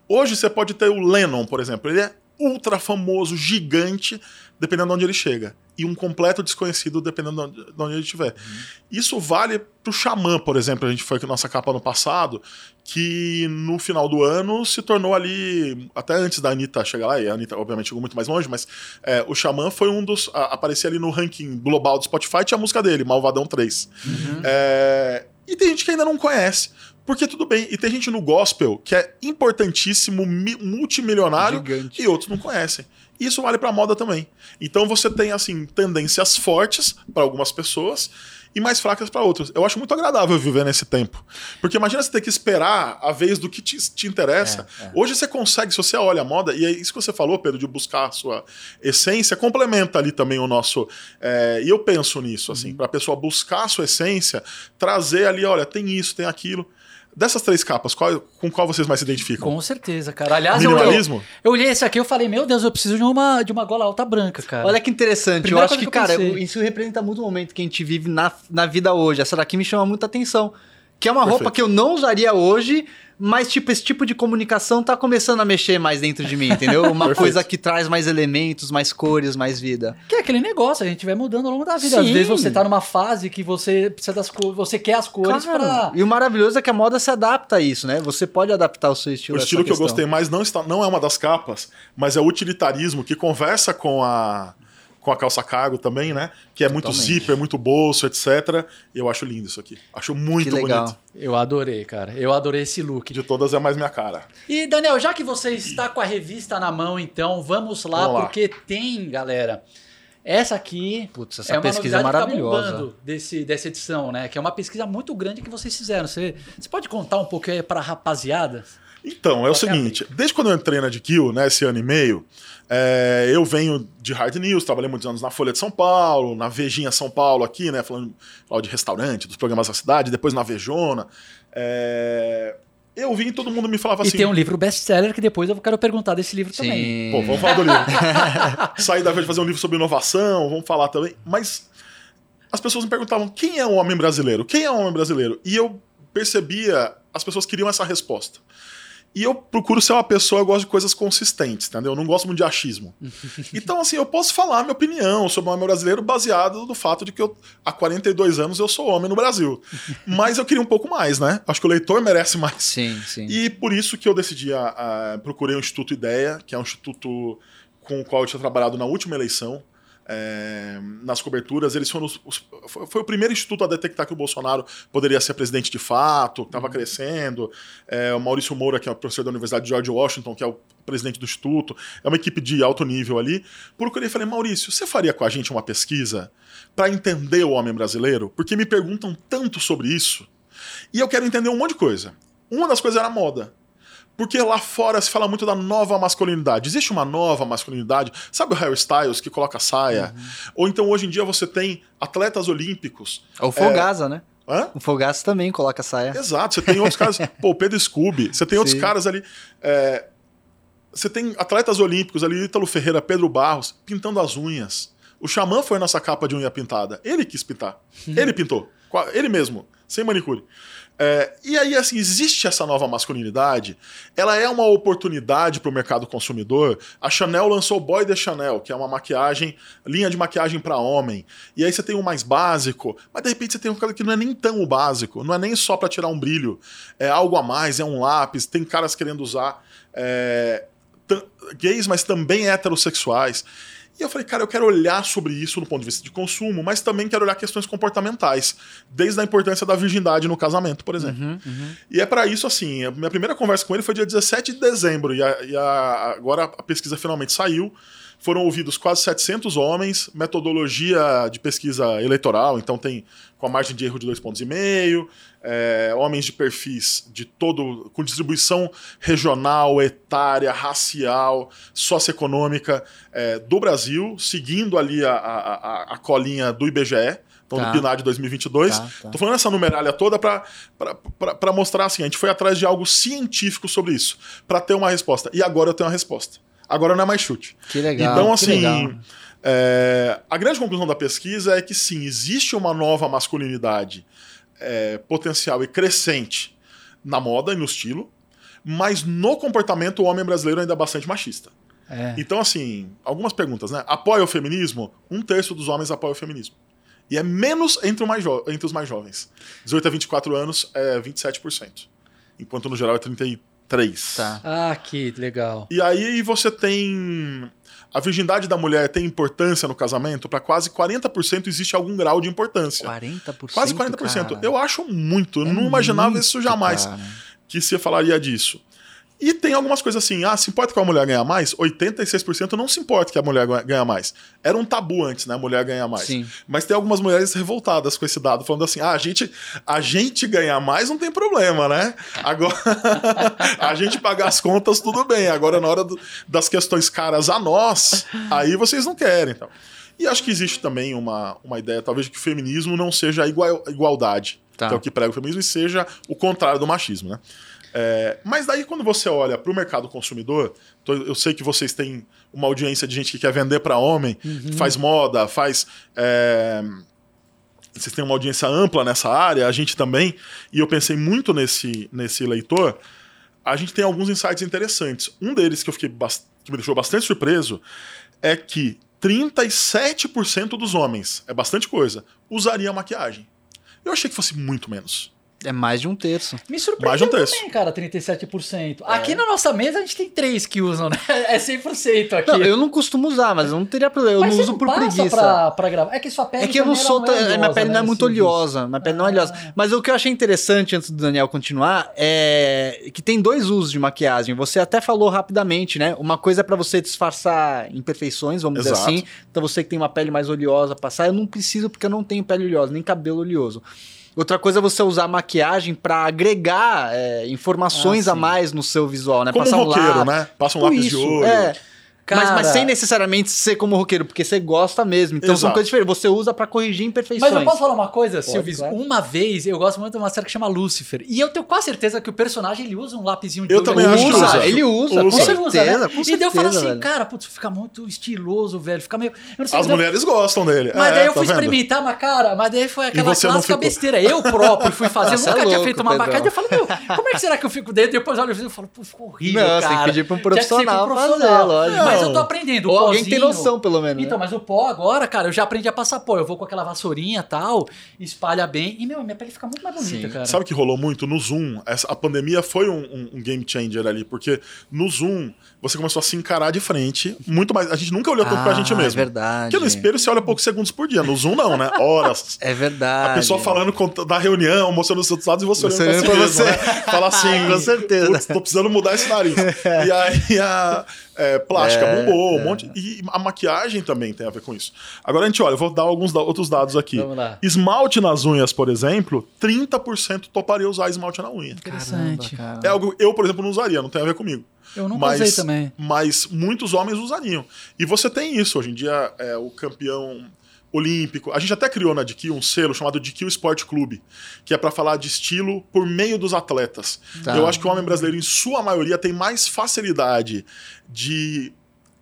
Hoje você pode ter o Lennon, por exemplo. Ele é ultra famoso, gigante, dependendo de onde ele chega. E um completo desconhecido, dependendo de onde ele estiver. Uhum. Isso vale para o Xamã, por exemplo. A gente foi com a nossa capa no passado, que no final do ano se tornou ali, até antes da Anitta chegar lá, e a Anitta obviamente chegou muito mais longe, mas é, o Xamã foi um dos... A, aparecia ali no ranking global do Spotify, tinha a música dele, Malvadão três. Uhum. É, e tem gente que ainda não conhece. Porque tudo bem, e tem gente no gospel que é importantíssimo, mi- multimilionário, gigante. E outros não conhecem. Isso vale pra moda também. Então você tem, assim, tendências fortes para algumas pessoas e mais fracas para outras. Eu acho muito agradável viver nesse tempo. Porque imagina você ter que esperar a vez do que te, te interessa. É, é. Hoje você consegue, se você olha a moda, e é isso que você falou, Pedro, de buscar a sua essência, complementa ali também o nosso... É, e eu penso nisso, assim, uhum. Pra pessoa buscar a sua essência, trazer ali, olha, tem isso, tem aquilo... Dessas três capas, qual, com qual vocês mais se identificam? Com certeza, cara. Aliás, minimalismo? Eu, eu olhei esse aqui e falei, meu Deus, eu preciso de uma, de uma gola alta branca, cara. Olha que interessante. Primeira eu acho que, que eu cara, eu, isso representa muito o momento que a gente vive na, na vida hoje. Essa daqui me chama muita atenção. Que é uma Perfeito. Roupa que eu não usaria hoje, mas tipo esse tipo de comunicação tá começando a mexer mais dentro de mim, entendeu? Uma Perfeito. Coisa que traz mais elementos, mais cores, mais vida. Que é aquele negócio, a gente vai mudando ao longo da vida. Sim. Às vezes você tá numa fase que você precisa das cores, você quer as cores claro. Pra... E o maravilhoso é que a moda se adapta a isso, né? Você pode adaptar o seu estilo. O estilo que questão. Eu gostei mais não, está, não é uma das capas, mas é o utilitarismo que conversa com a... com a calça cargo também, né? Que é muito zíper, muito bolso, etcétera. Eu acho lindo isso aqui. Acho muito bonito. Eu adorei, cara. Eu adorei esse look. De todas é mais minha cara. E, Daniel, já que você está com a revista na mão, então, vamos lá, vamos lá. porque tem, galera... Essa aqui Putz, essa é uma pesquisa maravilhosa tá desse, dessa edição, né? Que é uma pesquisa muito grande que vocês fizeram. Você, você pode contar um pouco aí para a rapaziada? Então, é o seguinte. Desde quando eu entrei na G Q, né, esse ano e meio, é, eu venho de hard news, trabalhei muitos anos na Folha de São Paulo, na Vejinha São Paulo aqui, né? Falando, falando de restaurante, dos programas da cidade, depois na Vejona. É... Eu vim e todo mundo me falava e assim... E tem um livro best-seller que depois eu quero perguntar desse livro Sim. também. Pô, vamos falar do livro. Saí da vez de fazer um livro sobre inovação, vamos falar também. Mas as pessoas me perguntavam, quem é o homem brasileiro? Quem é o homem brasileiro? E eu percebia, as pessoas queriam essa resposta. E eu procuro ser uma pessoa, eu gosto de coisas consistentes, entendeu? Eu não gosto muito de achismo. Então, assim, eu posso falar minha opinião sobre o homem brasileiro baseado no fato de que eu, há quarenta e dois anos eu sou homem no Brasil. Mas eu queria um pouco mais, né? Acho que o leitor merece mais. Sim, sim. E por isso que eu decidi, a, a, procurei o Instituto Ideia, que é um instituto com o qual eu tinha trabalhado na última eleição, é, nas coberturas. Eles foram os, os, foi o primeiro instituto a detectar que o Bolsonaro poderia ser presidente de fato, que estava uhum. crescendo. É, o Maurício Moura, que é professor da Universidade de George Washington, que é o presidente do instituto, é uma equipe de alto nível ali. Procurei e falei, Maurício, você faria com a gente uma pesquisa para entender o homem brasileiro? Porque me perguntam tanto sobre isso e eu quero entender um monte de coisa. Uma das coisas era a moda. Porque lá fora se fala muito da nova masculinidade. Existe uma nova masculinidade. Sabe o Harry Styles, que coloca saia? Uhum. Ou então, hoje em dia, você tem atletas olímpicos. Ou o Fogaça, é... né? Hã? O Fogaça também coloca saia. Exato. Você tem outros caras... Pô, o Pedro Scooby. Você tem outros Sim. caras ali... É... Você tem atletas olímpicos ali, Ítalo Ferreira, Pedro Barros, pintando as unhas. O Xamã foi a nossa capa de unha pintada. Ele quis pintar. Uhum. Ele pintou. Ele mesmo. Sem manicure. É, e aí, assim, existe essa nova masculinidade, ela é uma oportunidade para o mercado consumidor. A Chanel lançou o Boy de Chanel, que é uma maquiagem, linha de maquiagem para homem. E aí você tem o mais básico, mas de repente você tem um cara que não é nem tão o básico, não é nem só para tirar um brilho, é algo a mais, é um lápis, tem caras querendo usar é, gays, mas também heterossexuais. E eu falei, cara, eu quero olhar sobre isso do ponto de vista de consumo, mas também quero olhar questões comportamentais, desde a importância da virgindade no casamento, por exemplo. Uhum, uhum. E é para isso, assim, a minha primeira conversa com ele foi dia dezessete de dezembro, e, a, e a, agora a pesquisa finalmente saiu. Foram ouvidos quase setecentos homens, metodologia de pesquisa eleitoral, então tem com a margem de erro de dois pontos e meio, é, homens de perfis de todo, com distribuição regional, etária, racial, socioeconômica é, do Brasil, seguindo ali a, a, a colinha do I B G E, então tá. do B I N A D de dois mil e vinte e dois. Estou tá, tá. falando essa numeralha toda para mostrar assim, a gente foi atrás de algo científico sobre isso, para ter uma resposta. E agora eu tenho a resposta. Agora não é mais chute. Que legal. Então, assim, que legal. É, a grande conclusão da pesquisa é que sim, existe uma nova masculinidade é, potencial e crescente na moda e no estilo, mas no comportamento o homem brasileiro ainda é bastante machista. É. Então, assim, algumas perguntas, né? Apoia o feminismo? Um terço dos homens apoia o feminismo. E é menos entre, o mais jo- entre os mais jovens. dezoito a vinte e quatro anos é vinte e sete por cento. Enquanto no geral é trinta por cento. Três. Tá. Ah, que legal. E aí você tem... A virgindade da mulher tem importância no casamento? Para quase quarenta por cento existe algum grau de importância. quarenta por cento? Quase quarenta por cento. Cara. Eu acho muito. É eu não imaginava muito, isso jamais. Cara. Que se falaria disso. E tem algumas coisas assim. Ah, se importa que a mulher ganha mais? oitenta e seis por cento não se importa que a mulher ganha mais. Era um tabu antes, né? A mulher ganha mais. Sim. Mas tem algumas mulheres revoltadas com esse dado, falando assim, ah, a gente, a gente ganhar mais não tem problema, né? Agora, a gente pagar as contas, tudo bem. Agora, na hora do, das questões caras a nós, aí vocês não querem. Então. E acho que existe também uma, uma ideia, talvez, de que o feminismo não seja a igual, igualdade. Tá. Então, que prega o feminismo e seja o contrário do machismo, né? É, mas daí quando você olha para o mercado consumidor, eu sei que vocês têm uma audiência de gente que quer vender para homem, uhum. faz moda, faz... É, vocês têm uma audiência ampla nessa área, a gente também, e eu pensei muito nesse, nesse leitor, a gente tem alguns insights interessantes. Um deles que, eu fiquei bast- que me deixou bastante surpreso é que trinta e sete por cento dos homens, é bastante coisa, usaria maquiagem. Eu achei que fosse muito menos. É mais de um terço. Me surpreendeu mais de um terço. Também, cara, trinta e sete por cento. É. Aqui na nossa mesa a gente tem três que usam, né? É cem por cento aqui. Não, eu não costumo usar, mas eu não teria problema. Eu mas não uso não por preguiça. Pra, pra gravar. É que sua pele é que eu não sou... Não é oleosa, minha pele não é, né, muito oleosa. Minha pele ah. não é oleosa. Mas o que eu achei interessante, antes do Daniel continuar, é que tem dois usos de maquiagem. Você até falou rapidamente, né? Uma coisa é pra você disfarçar imperfeições, vamos Exato. dizer assim. Então você que tem uma pele mais oleosa, passar. Eu não preciso porque eu não tenho pele oleosa, nem cabelo oleoso. Outra coisa é você usar maquiagem para agregar é, informações ah, a mais no seu visual, né? Como Passar um roqueiro, lá... né? Passa um lápis isso, de olho. É. Cara... Mas, mas sem necessariamente ser como roqueiro, porque você gosta mesmo. Então Exato. são coisas diferentes. Você usa para corrigir imperfeições. Mas eu posso falar uma coisa, Silvio? Claro. Uma vez, eu gosto muito de uma série que chama Lucifer. E eu tenho quase certeza que o personagem, ele usa um lapisinho de eu olho. Também ele acho usa, que usa. Ele usa, usa. Com certeza, usa, né? com certeza. E daí eu falo assim, velho. cara, putz, fica muito estiloso, velho. Fica meio... Eu não sei As dizer, mulheres eu... gostam dele. Mas é, daí eu tá fui vendo? experimentar uma cara, mas daí foi aquela clássica besteira. Eu próprio fui fazer, eu nunca tinha feito uma maquiagem. Eu falo, meu, como é que será que eu fico dentro? Depois olha e falo, pô, ficou horrível, cara. Não, você tem que pedir para um profissional fazer, lógico. Mas eu tô aprendendo. O alguém tem noção, pelo menos. Então, né? Mas o pó agora, cara, eu já aprendi a passar pó. Eu vou com aquela vassourinha e tal, espalha bem. E, meu, minha pele fica muito mais bonita, Sim. cara. Sabe o que rolou muito? No Zoom, essa, a pandemia foi um, um, um game changer ali. Porque no Zoom, você começou a se encarar de frente muito mais. A gente nunca olhou ah, tanto pra gente mesmo. É verdade. Porque no espelho você olha poucos segundos por dia. No Zoom, não, né? Horas. É verdade. A pessoa falando da reunião, mostrando os resultados e você olhando pra você. Mesmo, né? Fala assim, com certeza. Tô precisando mudar esse nariz. E aí a é, plástica é, bombou, é. um monte. E a maquiagem também tem a ver com isso. Agora a gente olha, eu vou dar alguns da- outros dados aqui. Vamos lá. Esmalte nas unhas, por exemplo, trinta por cento toparia usar esmalte na unha. Interessante. Caramba, é algo que eu, por exemplo, não usaria, não tem a ver comigo. Eu não usei também. Mas muitos homens usariam. E você tem isso. Hoje em dia, é, o campeão olímpico... A gente até criou na G Q um selo chamado G Q Sport Club, que é para falar de estilo por meio dos atletas. Tá. Eu acho que o homem brasileiro, em sua maioria, tem mais facilidade de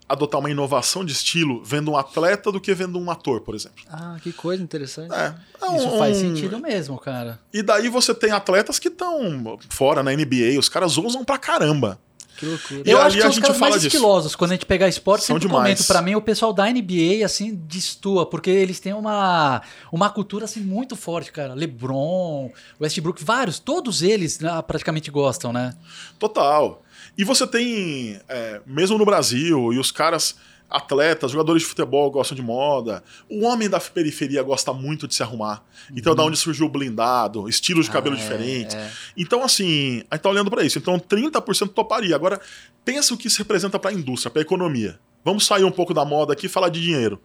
adotar uma inovação de estilo vendo um atleta do que vendo um ator, por exemplo. Ah, que coisa interessante. É, é um, Isso faz um... sentido mesmo, cara. E daí você tem atletas que estão fora na N B A, os caras usam pra caramba. Que loucura. Eu acho que são os caras mais estilosos. Quando a gente pegar esporte, sempre comento, pra mim, o pessoal da N B A, assim, destoa, porque eles têm uma, uma cultura, assim, muito forte, cara. LeBron, Westbrook, vários, todos eles ah, praticamente gostam, né? Total. E você tem, é, mesmo no Brasil, e os caras, atletas, jogadores de futebol gostam de moda, o homem da periferia gosta muito de se arrumar. Então, uhum. da onde surgiu o blindado, estilos de cabelo ah, diferentes. É, é. Então, assim, a gente tá olhando para isso. Então, trinta por cento toparia. Agora, pensa o que isso representa para a indústria, para a economia. Vamos sair um pouco da moda aqui e falar de dinheiro.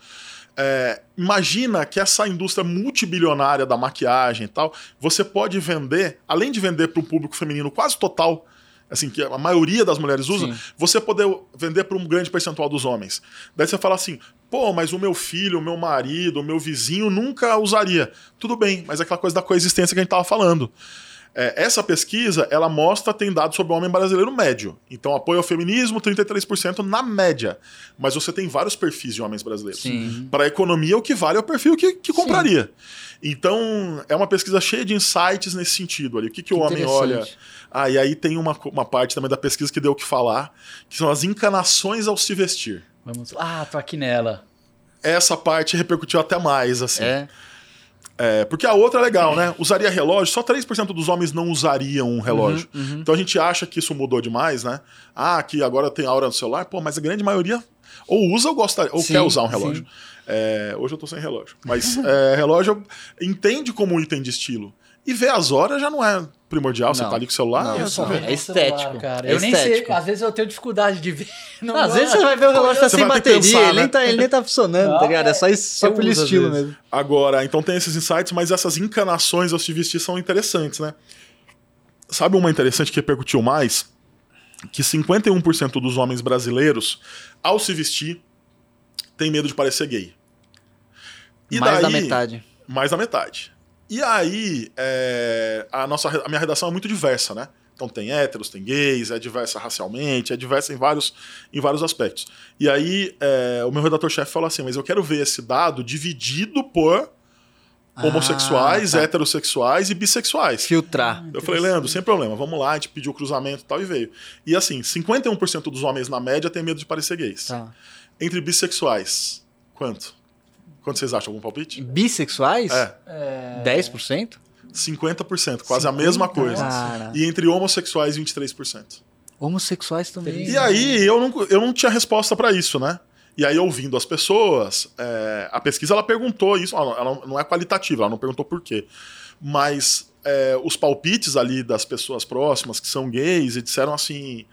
É, imagina que essa indústria multibilionária da maquiagem e tal, você pode vender, além de vender para um público feminino quase total, assim, que a maioria das mulheres usa, Sim. você poder vender para um grande percentual dos homens. Daí você fala assim, pô, mas o meu filho, o meu marido, o meu vizinho nunca usaria. Tudo bem, mas é aquela coisa da coexistência que a gente estava falando. É, essa pesquisa, ela mostra, tem dados sobre o homem brasileiro médio. Então, apoio ao feminismo, trinta e três por cento na média. Mas você tem vários perfis de homens brasileiros. Para a economia, o que vale é o perfil que, que compraria. Sim. Então, é uma pesquisa cheia de insights nesse sentido ali. O que, que o que homem olha... Ah, e aí tem uma, uma parte também da pesquisa que deu o que falar, que são as encanações ao se vestir. Vamos... Ah, tô aqui nela. Essa parte repercutiu até mais, assim. É? É, porque a outra é legal, né? Usaria relógio? Só três por cento dos homens não usariam um relógio. Uhum, uhum. Então a gente acha que isso mudou demais, né? Ah, que agora tem a hora no celular. Pô, mas a grande maioria ou usa ou gostaria, ou sim, quer usar um relógio. É, hoje eu tô sem relógio. Mas é, relógio entende como um item de estilo. E ver as horas já não é primordial, não. Você tá ali com o celular... Não, é, só não. É estético. Cara. É eu estético. Nem sei, às vezes eu tenho dificuldade de ver. Não, não, às vezes você vai ver o relógio tá sem bateria, pensar, ele, né? nem tá, ele nem tá funcionando, não, tá ligado? É só, isso, só pelo estilo mesmo. Agora, então tem esses insights, mas essas encanações ao se vestir são interessantes, né? Sabe uma interessante que repercutiu mais? Que cinquenta e um por cento dos homens brasileiros, ao se vestir, tem medo de parecer gay. E mais daí, da metade. Mais da metade. E aí, é, a, nossa, a minha redação é muito diversa, né? Então tem héteros, tem gays, é diversa racialmente, é diversa em vários, em vários aspectos. E aí, é, o meu redator-chefe falou assim, mas eu quero ver esse dado dividido por ah, homossexuais, tá. heterossexuais e bissexuais. Filtrar. Eu falei, Leandro, sem problema, vamos lá, a gente pediu o cruzamento e tal e veio. E assim, cinquenta e um por cento dos homens na média tem medo de parecer gays. Tá. Entre bissexuais, quanto? Quanto vocês acham? Algum palpite? Bissexuais? É. é... dez por cento? cinquenta por cento, quase cinquenta por cento, a mesma coisa. Cara. E entre homossexuais, vinte e três por cento. Homossexuais também. E né? aí eu não, eu não tinha resposta para isso, né? E aí, ouvindo as pessoas, é, a pesquisa ela perguntou isso, ela não é qualitativa, ela não perguntou por quê. Mas é, os palpites ali das pessoas próximas que são gays e disseram assim...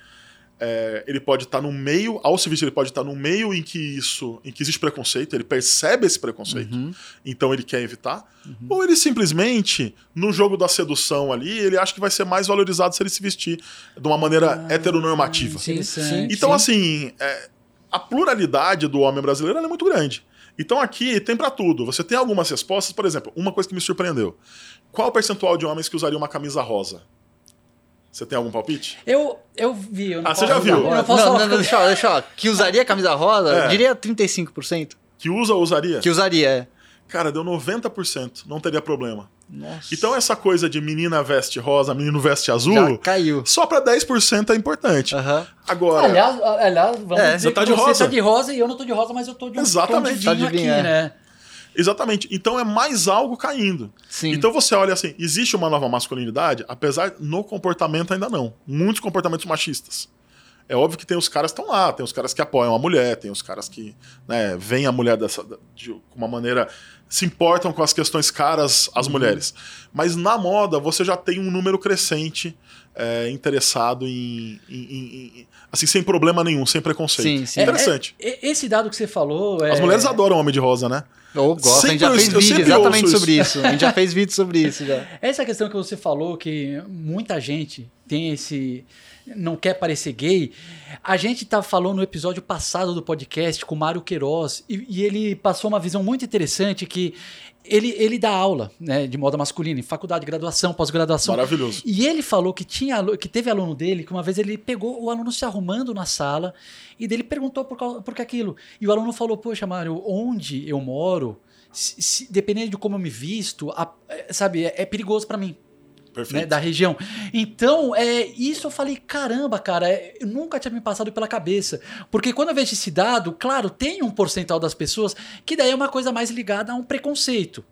É, ele pode estar tá no meio, ao se vestir, ele pode estar tá no meio em que isso, em que existe preconceito, ele percebe esse preconceito, uhum. então ele quer evitar, uhum. ou ele simplesmente, no jogo da sedução ali, ele acha que vai ser mais valorizado se ele se vestir de uma maneira ah, heteronormativa. Sim, sim, então, sim. assim, é, a pluralidade do homem brasileiro ela é muito grande. Então aqui tem pra tudo. Você tem algumas respostas, por exemplo, uma coisa que me surpreendeu. Qual o percentual de homens que usaria uma camisa rosa? Você tem algum palpite? Eu, eu vi. Eu ah, você já viu? Eu não, posso não, não, deixa eu deixa Que usaria camisa rosa, é. eu diria trinta e cinco por cento. Que usa ou usaria? Que usaria, é. Cara, deu noventa por cento. Não teria problema. Nossa. Então essa coisa de menina veste rosa, menino veste azul... Já caiu. Só pra dez por cento é importante. Uhum. Agora... Aliás, aliás vamos é, dizer você tá de rosa. Você tá de rosa e eu não tô de rosa, mas eu tô de um Exatamente. tom de vinho aqui, né? Exatamente. Então é mais algo caindo. Sim. Então você olha assim, existe uma nova masculinidade, apesar no comportamento ainda não. Muitos comportamentos machistas. É óbvio que tem os caras que estão lá, tem os caras que apoiam a mulher, tem os caras que né, veem a mulher dessa, de uma maneira... Se importam com as questões caras às uhum. mulheres. Mas na moda você já tem um número crescente é, interessado em, em, em, em... Assim, sem problema nenhum, sem preconceito. Sim, sim. Interessante. É, é, esse dado que você falou... É... As mulheres adoram homem de rosa, né? Eu gosto, sempre, a gente já fez eu, vídeo eu exatamente sobre isso. isso. A gente já fez vídeo sobre isso. Já. Essa questão que você falou, que muita gente tem esse... não quer parecer gay, a gente tá falando no episódio passado do podcast com o Mário Queiroz, e, e ele passou uma visão muito interessante que ele, ele dá aula né, de moda masculina, em faculdade, graduação, pós-graduação. Maravilhoso. E ele falou que, tinha, que teve aluno dele, que uma vez ele pegou o aluno se arrumando na sala, e dele perguntou por, causa, por que aquilo. E o aluno falou, poxa, Mário, onde eu moro, se, se, dependendo de como eu me visto, a, sabe, é, é perigoso para mim. Né, da região. Então, é, isso eu falei, caramba, cara, eu nunca tinha me passado pela cabeça. Porque quando eu vejo esse dado, claro, tem um percentual das pessoas que daí é uma coisa mais ligada a um preconceito.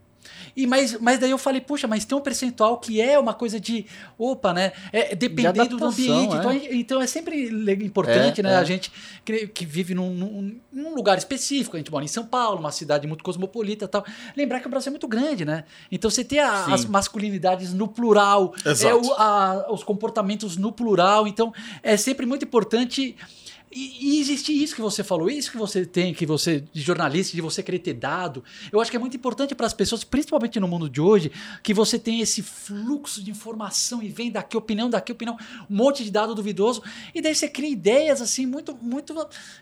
E, mas, mas daí eu falei, puxa, mas tem um percentual que é uma coisa de, opa, né? É, dependendo do ambiente. É. Então, gente, então é sempre importante, é, né? É. A gente que, que vive num, num, num lugar específico, a gente mora em São Paulo, uma cidade muito cosmopolita e tal. Lembrar que o Brasil é muito grande, né? Então você tem a, as masculinidades no plural, é, o, a, os comportamentos no plural. Então é sempre muito importante... E, e existe isso que você falou, isso que você tem, que você, de jornalista, de você querer ter dado. Eu acho que é muito importante para as pessoas, principalmente no mundo de hoje, que você tem esse fluxo de informação e vem daqui opinião, daqui opinião, um monte de dado duvidoso. E daí você cria ideias assim, muito, muito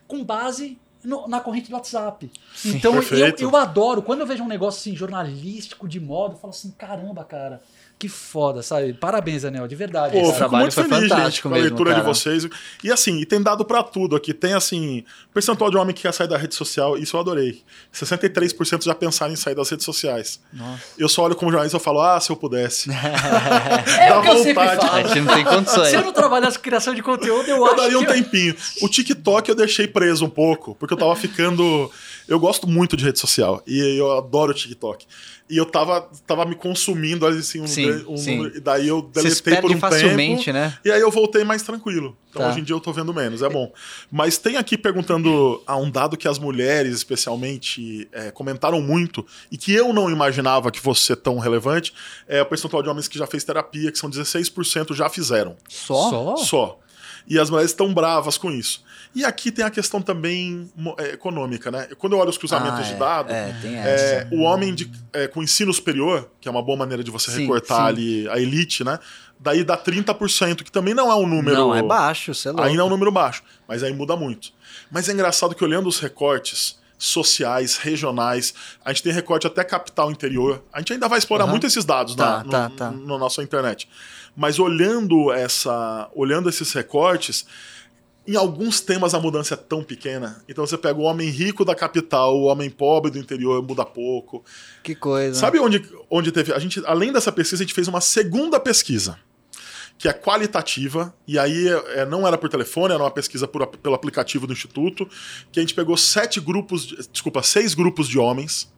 com base no, na corrente do WhatsApp. Sim, então eu, eu adoro. Quando eu vejo um negócio assim, jornalístico, de moda, eu falo assim: caramba, cara. Que foda, sabe? Parabéns, Daniel, de verdade. Pô, esse trabalho foi feliz, fantástico gente, mesmo, a leitura cara. de vocês. E assim, e tem dado pra tudo aqui. Tem assim, percentual de homem que quer sair da rede social, isso eu adorei. sessenta e três por cento já pensaram em sair das redes sociais. Nossa. Eu só olho como jornalista e falo, ah, se eu pudesse. É Dá o que vontade. eu sempre falo. A gente não tem condições. Se eu não trabalhasse criação de conteúdo, eu, eu acho daria um que tempinho. Eu... O TikTok eu deixei preso um pouco, porque eu tava ficando... Eu gosto muito de rede social e eu adoro o TikTok. E eu tava, tava me consumindo assim, um, sim, um sim. E daí eu deletei por um facilmente, tempo. Né? E aí eu voltei mais tranquilo. Então tá. Hoje em dia eu tô vendo menos, é bom. Mas tem aqui perguntando a um dado que as mulheres, especialmente, é, comentaram muito e que eu não imaginava que fosse ser tão relevante, é o percentual de homens que já fez terapia, que são dezesseis por cento já fizeram. Só? Só. Só. E as mulheres estão bravas com isso. E aqui tem a questão também é, econômica, né? Quando eu olho os cruzamentos ah, é, de dados, é, é, o homem de, é, com ensino superior, que é uma boa maneira de você sim, recortar sim. ali a elite, né? Daí dá trinta por cento, que também não é um número... Não, é baixo, sei lá. Ainda é um número baixo, mas aí muda muito. Mas é engraçado que olhando os recortes sociais, regionais, a gente tem recorte até capital interior, a gente ainda vai explorar uhum. muito esses dados tá, na tá, no, tá. no nossa internet. Mas olhando, essa, olhando esses recortes... Em alguns temas a mudança é tão pequena. Então você pega o homem rico da capital, o homem pobre do interior, muda pouco. Que coisa. Sabe onde, onde teve... A gente, além dessa pesquisa, a gente fez uma segunda pesquisa, que é qualitativa. E aí é, não era por telefone, era uma pesquisa por, pelo aplicativo do Instituto, que a gente pegou sete grupos... Desculpa, seis grupos de homens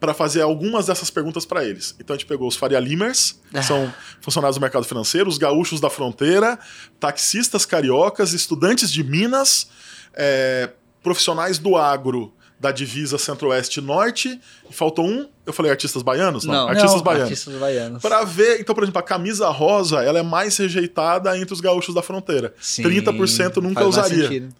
para fazer algumas dessas perguntas para eles. Então a gente pegou os Faria Limers, que são funcionários do mercado financeiro, os gaúchos da fronteira, taxistas cariocas, estudantes de Minas, é, profissionais do agro da divisa centro-oeste-norte. E faltou um, eu falei artistas baianos? Não, não. Artistas, não baianos. Artistas baianos. Para ver, então, por exemplo, a camisa rosa, ela é mais rejeitada entre os gaúchos da fronteira. Sim, trinta por cento nunca usaria.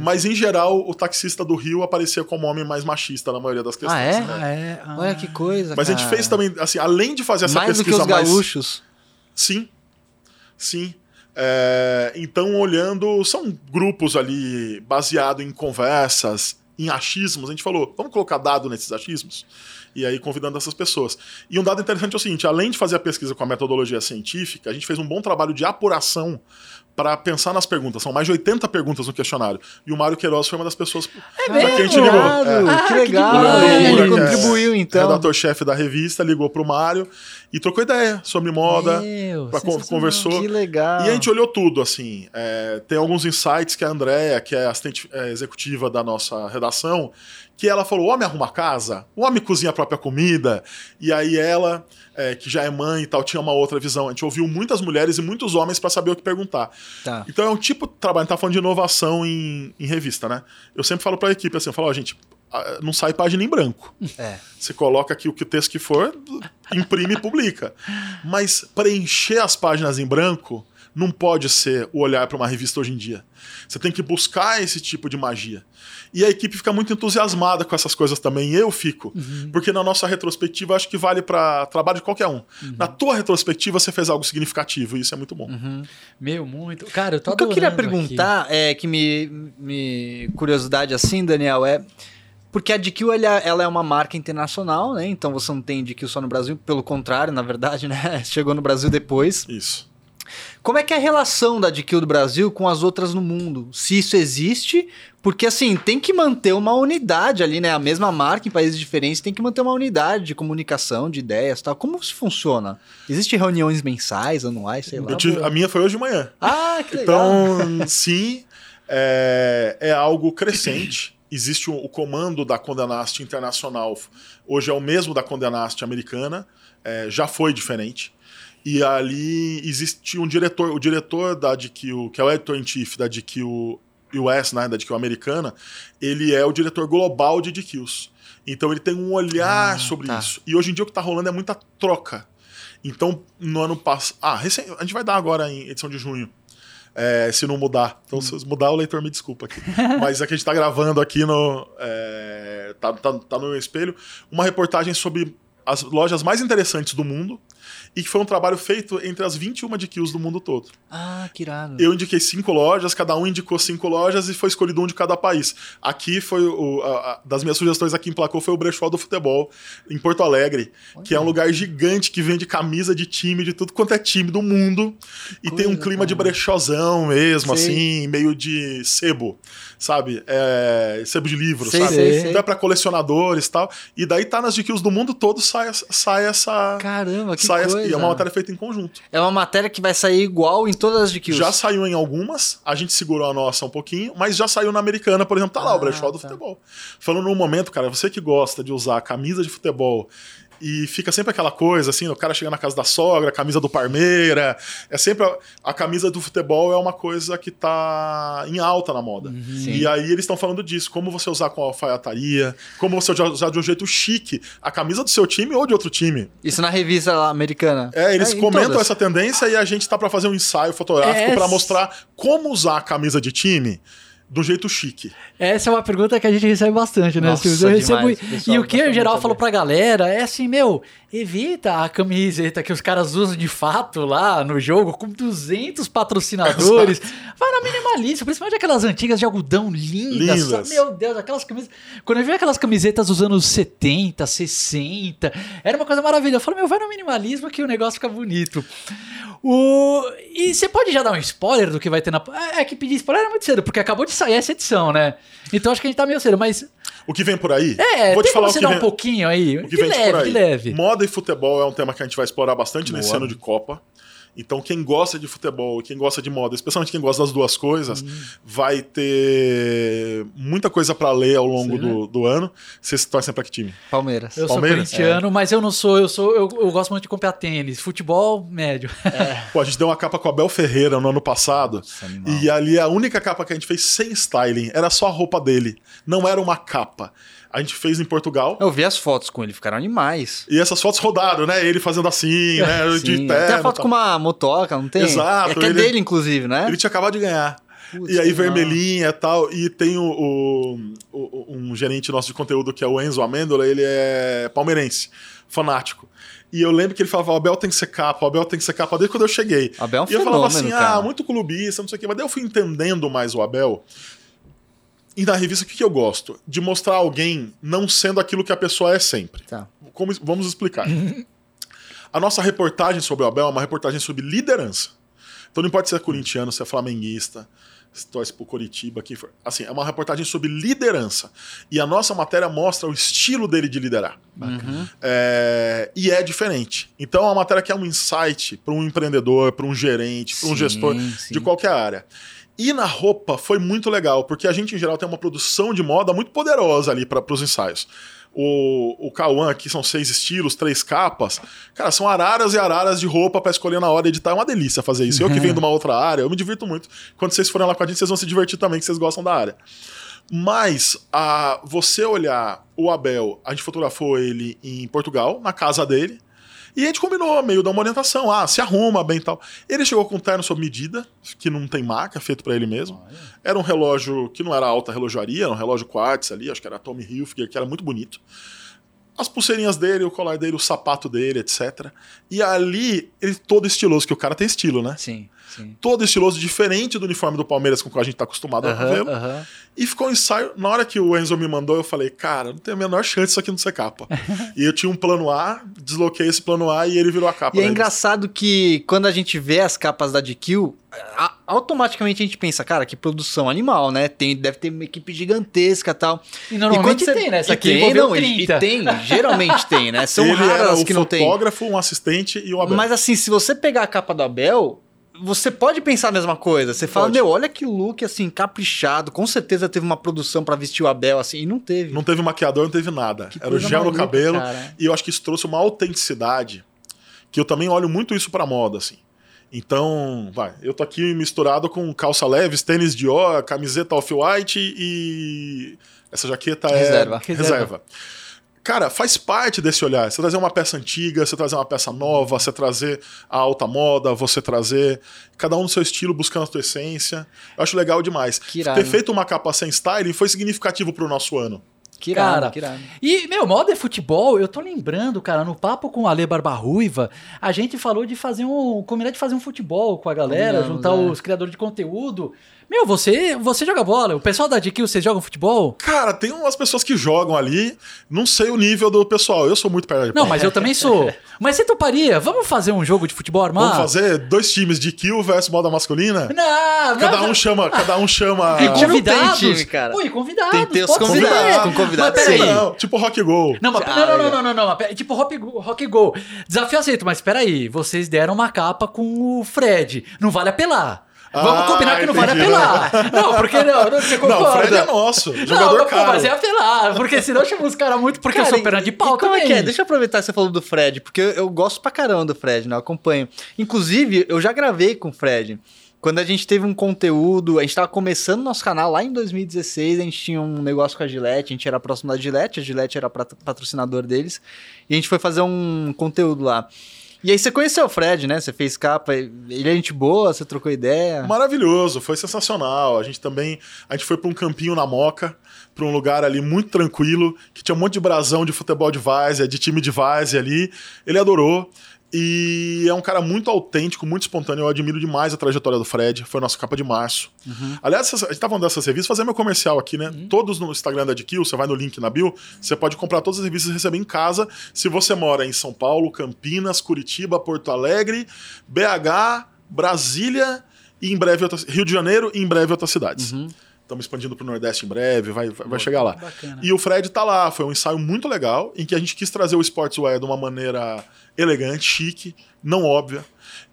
Mas, em geral, o taxista do Rio aparecia como homem mais machista na maioria das questões. Ah, é? Né? Ah, é? Ah, olha que coisa, Mas cara. A gente fez também, assim, além de fazer essa mais pesquisa mais... Mais do que os gaúchos? Mais... Sim, sim. É... Então, olhando, são grupos ali baseado em conversas, em achismos, a gente falou, vamos colocar dado nesses achismos? E aí convidando essas pessoas. E um dado interessante é o seguinte, além de fazer a pesquisa com a metodologia científica, a gente fez um bom trabalho de apuração para pensar nas perguntas. São mais de oitenta perguntas no questionário. E o Mário Queiroz foi uma das pessoas é para quem a gente ligou. É. Ah, que legal! É, ele contribuiu, então. O redator-chefe da revista ligou para o Mário e trocou ideia sobre moda. Meu, pra, conversou. Que legal! E a gente olhou tudo, assim. É, tem alguns insights que a Andréa, que é a assistente executiva da nossa redação, que ela falou, o homem arruma a casa, o homem cozinha a própria comida, e aí ela, é, que já é mãe e tal, tinha uma outra visão. A gente ouviu muitas mulheres e muitos homens para saber o que perguntar. Tá. Então é um tipo de trabalho, a gente tá falando de inovação em, em revista, né? Eu sempre falo para a equipe assim, eu falo, ó, gente, não sai página em branco. É. Você coloca aqui o que o texto que for, imprime e publica. Mas preencher as páginas em branco não pode ser o olhar para uma revista hoje em dia. Você tem que buscar esse tipo de magia. E a equipe fica muito entusiasmada com essas coisas também. Eu fico. Uhum. Porque na nossa retrospectiva, acho que vale para trabalho de qualquer um. Uhum. Na tua retrospectiva, você fez algo significativo. E isso é muito bom. Uhum. Meu, muito. Cara, eu tô adorando. O que eu queria perguntar, aqui. é que me, me... curiosidade assim, Daniel, é... Porque a G Q, ela, ela é uma marca internacional, né? Então, você não tem G Q só no Brasil. Pelo contrário, na verdade, né? Chegou no Brasil depois. Isso. Como é que é a relação da G Q do Brasil com as outras no mundo? Se isso existe, porque assim, tem que manter uma unidade ali, né? A mesma marca em países diferentes tem que manter uma unidade de comunicação, de ideias e tal. Como isso funciona? Existem reuniões mensais, anuais, sei lá? Eu tive, a minha foi hoje de manhã. Ah, que legal! Então, sim, é, é algo crescente. Existe o, o comando da Condenast internacional. Hoje é o mesmo da Condenast americana. É, já foi diferente. E ali existe um diretor, o diretor da G Q, que é o editor-in-chief da G Q U S, né, da G Q americana, ele é o diretor global de G Qs. Então ele tem um olhar ah, sobre tá. isso. E hoje em dia o que está rolando é muita troca. Então no ano passado... Ah, recém, a gente vai dar agora em edição de junho. É, se não mudar. Então, hum. se mudar, o leitor me desculpa aqui. Mas é que a gente tá gravando aqui no... É, tá, tá, tá no meu espelho. Uma reportagem sobre as lojas mais interessantes do mundo. E que foi um trabalho feito entre as vinte e uma G Qs do mundo todo. Ah, que irado. Eu indiquei cinco lojas, cada um indicou cinco lojas e foi escolhido um de cada país. Aqui foi, o, a, a, das minhas sugestões aqui em Placô, foi o brechó do futebol, em Porto Alegre, Olha. que é um lugar gigante que vende camisa de time, de tudo quanto é time do mundo. Que e coisa, tem um clima cara. de brechózão mesmo, sei. assim, meio de sebo, sabe? É, sebo de livro, sei, sabe? Sei, então sei. é pra colecionadores e tal. E daí tá nas G Qs do mundo todo, sai, sai essa... Caramba, que sai coisa. E é uma matéria feita em conjunto. É uma matéria que vai sair igual em todas as G Qs. Já saiu em algumas, a gente segurou a nossa um pouquinho, mas já saiu na americana, por exemplo, tá lá ah, o brechó tá. do futebol. Falando num momento, cara, você que gosta de usar camisa de futebol e fica sempre aquela coisa, assim, o cara chega na casa da sogra, camisa do Parmeira, é sempre... A, a camisa do futebol é uma coisa que tá em alta na moda. Uhum. E aí eles estão falando disso, como você usar com alfaiataria, como você usar de um jeito chique a camisa do seu time ou de outro time. Isso na revista lá, americana. É, eles é, comentam todas. essa tendência e a gente tá pra fazer um ensaio fotográfico é. pra mostrar como usar a camisa de time do jeito chique. Essa é uma pergunta que a gente recebe bastante, né? Nossa, eu recebo... E o que eu, em geral, falo pra galera é assim, meu, evita a camiseta que os caras usam de fato lá no jogo, com duzentos patrocinadores. Exato. Vai na minimalista, principalmente aquelas antigas de algodão lindas. lindas. Meu Deus, aquelas camisetas... Quando eu vi aquelas camisetas dos anos setenta, sessenta, era uma coisa maravilhosa. Eu falo, meu, vai no minimalismo que o negócio fica bonito. O... E você pode já dar um spoiler do que vai ter na... É que pedir spoiler é muito cedo, porque acabou de sair essa edição, né? Então acho que a gente tá meio cedo, mas... O que vem por aí? É, vou te falar o que vem... um pouquinho aí. O que, que vem leve, por aí. Que leve. Moda e futebol é um tema que a gente vai explorar bastante Boa. nesse ano de Copa. Então quem gosta de futebol, quem gosta de moda, especialmente quem gosta das duas coisas, uhum. vai ter muita coisa para ler ao longo do, do ano. Vocês se torcem para que time? Palmeiras. Eu Palmeiras? sou corintiano, é. mas eu não sou, eu sou, eu, eu gosto muito de comprar tênis, futebol médio. É. Pô, a gente deu uma capa com a Abel Ferreira no ano passado. Nossa, e ali a única capa que a gente fez sem styling, era só a roupa dele, não era uma capa. A gente fez em Portugal. Eu vi as fotos com ele, ficaram animais. E essas fotos rodaram, né? Ele fazendo assim, né? De terno, tem a foto com uma motoca, não tem? Exato. É que é ele, dele, inclusive, né? Ele tinha acabado de ganhar. Putz, e aí não. vermelhinha e tal. E tem o, o, o, um gerente nosso de conteúdo que é o Enzo Amêndola, ele é palmeirense, fanático. E eu lembro que ele falava, o Abel tem que ser capa, o Abel tem que ser capa desde quando eu cheguei. Abel é um e fenômeno, eu falava assim, cara. ah, muito clubista, não sei o quê. Mas daí eu fui entendendo mais o Abel... E na revista, o que, que eu gosto? De mostrar alguém não sendo aquilo que a pessoa é sempre. Tá. Como, vamos explicar. A nossa reportagem sobre o Abel é uma reportagem sobre liderança. Então não importa se é corintiano, se é flamenguista, se torce pro Coritiba, quem for. Assim, é uma reportagem sobre liderança. E a nossa matéria mostra o estilo dele de liderar. Uhum. É, e é diferente. Então é uma matéria que é um insight para um empreendedor, para um gerente, para um gestor sim. de qualquer área. E na roupa foi muito legal, porque a gente, em geral, tem uma produção de moda muito poderosa ali para os ensaios. O, o Cauã, que são seis estilos, três capas, cara, são araras e araras de roupa para escolher na hora de editar. É uma delícia fazer isso. Eu que venho de uma outra área, eu me divirto muito. Quando vocês forem lá com a gente, vocês vão se divertir também, que vocês gostam da área. Mas a, você olhar o Abel, a gente fotografou ele em Portugal, na casa dele, e a gente combinou, meio dar uma orientação. Ah, se arruma bem e tal. Ele chegou com um terno sob medida, que não tem marca, feito pra ele mesmo. Ah, é. Era um relógio que não era alta relojaria, era um relógio quartz ali, acho que era Tommy Hilfiger, que era muito bonito. As pulseirinhas dele, o colar dele, o sapato dele, etcétera. E ali, ele todo estiloso, que o cara tem estilo, né? Sim, sim. Todo estiloso, diferente do uniforme do Palmeiras com o que a gente tá acostumado a vê-lo. Uh-huh. E ficou um ensaio. Na hora que o Enzo me mandou, eu falei, cara, não tem a menor chance disso aqui não ser capa. E eu tinha um plano A, desloquei esse plano A e ele virou a capa. E é engraçado que quando a gente vê as capas da G Q, automaticamente a gente pensa, cara, que produção animal, né? Tem, deve ter uma equipe gigantesca e tal. E normalmente e você tem, né? Essa aqui tem, não, e tem, geralmente tem, né? São ele raras que não tem. Um fotógrafo, um assistente e o Abel. Mas assim, se você pegar a capa do Abel, você pode pensar a mesma coisa. Você fala, pode. meu, olha que look, assim, caprichado. Com certeza teve uma produção pra vestir o Abel, assim, e não teve. Não teve maquiador, não teve nada. Que Era o gel maluca, no cabelo. Cara. E eu acho que isso trouxe uma autenticidade, que eu também olho muito isso pra moda, assim. Então, vai, eu tô aqui misturado com calça leves, tênis Dior, camiseta off-white e essa jaqueta reserva. é reserva. reserva. Cara, faz parte desse olhar. Você trazer uma peça antiga, você trazer uma peça nova, você trazer a alta moda, você trazer cada um no seu estilo, buscando a sua essência. Eu acho legal demais. Irado, Ter feito uma capa sem styling foi significativo pro nosso ano. Que irado, cara, irado. E, meu, moda é futebol, eu tô lembrando, cara, no papo com o Ale Barbarruiva, a gente falou de fazer um, combinar de fazer um futebol com a galera, Combinamos, juntar é. os criadores de conteúdo. Meu, você, você joga bola, o pessoal da G Q, vocês jogam futebol? Cara, tem umas pessoas que jogam ali, não sei o nível do pessoal, eu sou muito perto de pau. Não, mas eu também sou. Mas você toparia? Vamos fazer um jogo de futebol armado? Vamos fazer dois times, G Q versus moda masculina? Não, Cada não, um não. chama, cada um chama... E convidados, time, cara. Pô, e convidados, tem que ter os convidados, com convidados. Mas, peraí. Não, tipo Rock Go. Não, mas, não, não, não, não, não, não, tipo Rock Go. Desafio aceito, mas peraí, vocês deram uma capa com o Fred, não vale apelar. Vamos combinar ah, que não entendi, vale apelar. Né? Não, porque não, você concorda. Não, o Fred é nosso, jogador não, caro. Não, mas é apelar, porque senão chama os caras muito, porque cara, eu sou perna de pau também. Como é que é? Deixa eu aproveitar que você falou do Fred, porque eu, eu gosto pra caramba do Fred, né? Eu acompanho. Inclusive, eu já gravei com o Fred. Quando a gente teve um conteúdo, a gente tava começando nosso canal lá em dois mil e dezesseis, a gente tinha um negócio com a Gillette, a gente era próximo da Gillette, a Gillette era patrocinador deles, e a gente foi fazer um conteúdo lá. E aí você conheceu o Fred, né? Você fez capa, ele é gente boa, você trocou ideia. Maravilhoso, foi sensacional. A gente também, a gente foi para um campinho na Moca, para um lugar ali muito tranquilo, que tinha um monte de brasão de futebol de várzea, de time de várzea ali. Ele adorou. E é um cara muito autêntico, muito espontâneo. Eu admiro demais a trajetória do Fred. Foi nossa capa de março. Uhum. Aliás, a gente tá falando dessas revistas. Fazer meu comercial aqui, né? Uhum. Todos no Instagram da G Q. Você vai no link na bio. Você pode comprar todas as revistas e receber em casa. Se você mora em São Paulo, Campinas, Curitiba, Porto Alegre, B H, Brasília e em breve outras... Rio de Janeiro e em breve outras cidades. Uhum. Estamos expandindo para o Nordeste em breve, vai, vai Pô, chegar lá. Bacana. E o Fred tá lá, foi um ensaio muito legal, em que a gente quis trazer o sportswear de uma maneira elegante, chique, não óbvia.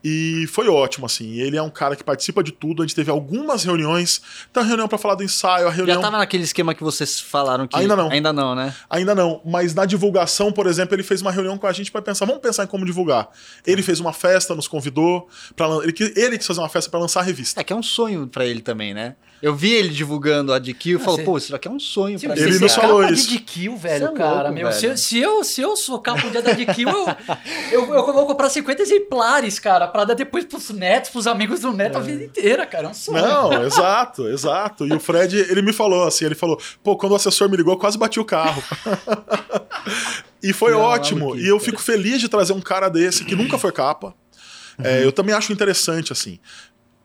E foi ótimo, assim. Ele é um cara que participa de tudo. A gente teve algumas reuniões. Então, a reunião pra falar do ensaio, a reunião... Já tava naquele esquema que vocês falaram que... Ainda não. Ainda não, né? Ainda não. Mas na divulgação, por exemplo, ele fez uma reunião com a gente pra pensar... Vamos pensar em como divulgar. Ele fez uma festa, nos convidou. Pra... Ele, quis... ele quis fazer uma festa pra lançar a revista. É que é um sonho pra ele também, né? Eu vi ele divulgando a G Q e falou, pô, isso daqui é um sonho pra ele. Ele nos falou isso. De G Q, velho, é cara, louco, meu. Velho. Se, eu, se, eu, se eu sou capa um dia da G Q, eu, eu, eu vou comprar cinquenta exemplares, cara, pra dar depois pros netos, pros amigos do neto é. a vida inteira, cara. É um sonho. Não, exato, exato. E o Fred, ele me falou assim, ele falou, pô, quando o assessor me ligou, eu quase bati o carro. E foi Não, ótimo. E eu cara. fico feliz de trazer um cara desse que nunca foi capa. Uhum. É, eu também acho interessante, assim.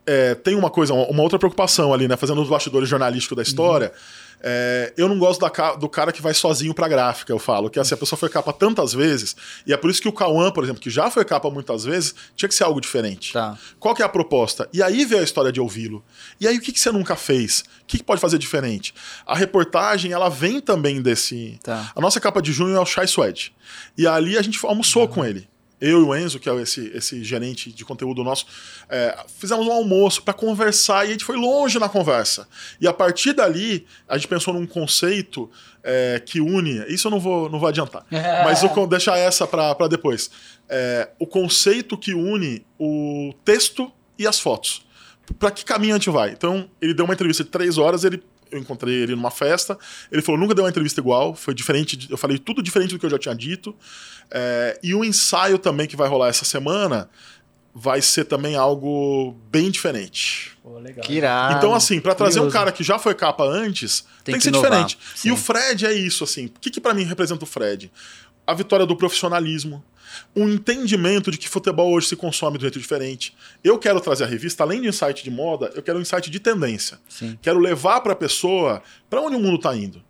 É, tem uma coisa, uma outra preocupação ali, né? Fazendo os bastidores jornalísticos da história. Uhum. É, eu não gosto da, do cara que vai sozinho pra gráfica, eu falo. Que assim, a pessoa foi capa tantas vezes, e é por isso que o Cauã, por exemplo, que já foi capa muitas vezes, tinha que ser algo diferente. Tá. Qual que é a proposta? E aí veio a história de ouvi-lo. E aí o que, que você nunca fez? O que, que pode fazer diferente? A reportagem, ela vem também desse... Tá. A nossa capa de junho é o Chai Suede. E ali a gente almoçou uhum. com ele. Eu e o Enzo, que é esse, esse gerente de conteúdo nosso, é, fizemos um almoço para conversar e a gente foi longe na conversa. E a partir dali, a gente pensou num conceito é, que une... Isso eu não vou, não vou adiantar, é. mas eu, deixa essa para depois. É, o conceito que une o texto e as fotos. Para que caminho a gente vai? Então, ele deu uma entrevista de três horas, ele... Eu encontrei ele numa festa. Ele falou, nunca deu uma entrevista igual. Foi diferente. Eu falei tudo diferente do que eu já tinha dito. É, e o ensaio também que vai rolar essa semana vai ser também algo bem diferente. Pô, legal. Que irado. Então, assim, pra trazer Curioso. um cara que já foi capa antes, tem, tem que, que ser inovar. diferente. Sim. E o Fred é isso, assim. O que, que pra mim representa o Fred? A vitória do profissionalismo. Um entendimento de que futebol hoje se consome de um jeito diferente. Eu quero trazer a revista, além de um insight de moda, eu quero um insight de tendência. Sim. Quero levar para a pessoa para onde o mundo está indo.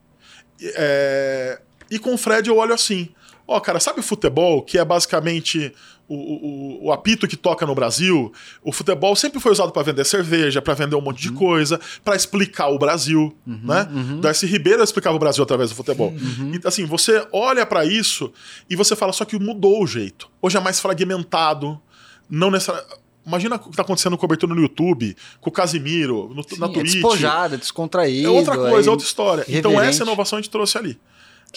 É... E com o Fred eu olho assim. Ó, oh, cara, sabe o futebol, que é basicamente o, o, o apito que toca no Brasil? O futebol sempre foi usado para vender cerveja, para vender um monte uhum. de coisa, para explicar o Brasil, uhum, né? Uhum. Darcy Ribeiro explicava o Brasil através do futebol. Uhum. Então, assim, você olha para isso e você fala, só que mudou o jeito. Hoje é mais fragmentado, não necessariamente... Imagina o que está acontecendo no cobertura no YouTube, com o Casimiro, no, Sim, na Twitch. É despojado, descontraído. É outra coisa, é outra história. Reverente. Então essa inovação a gente trouxe ali.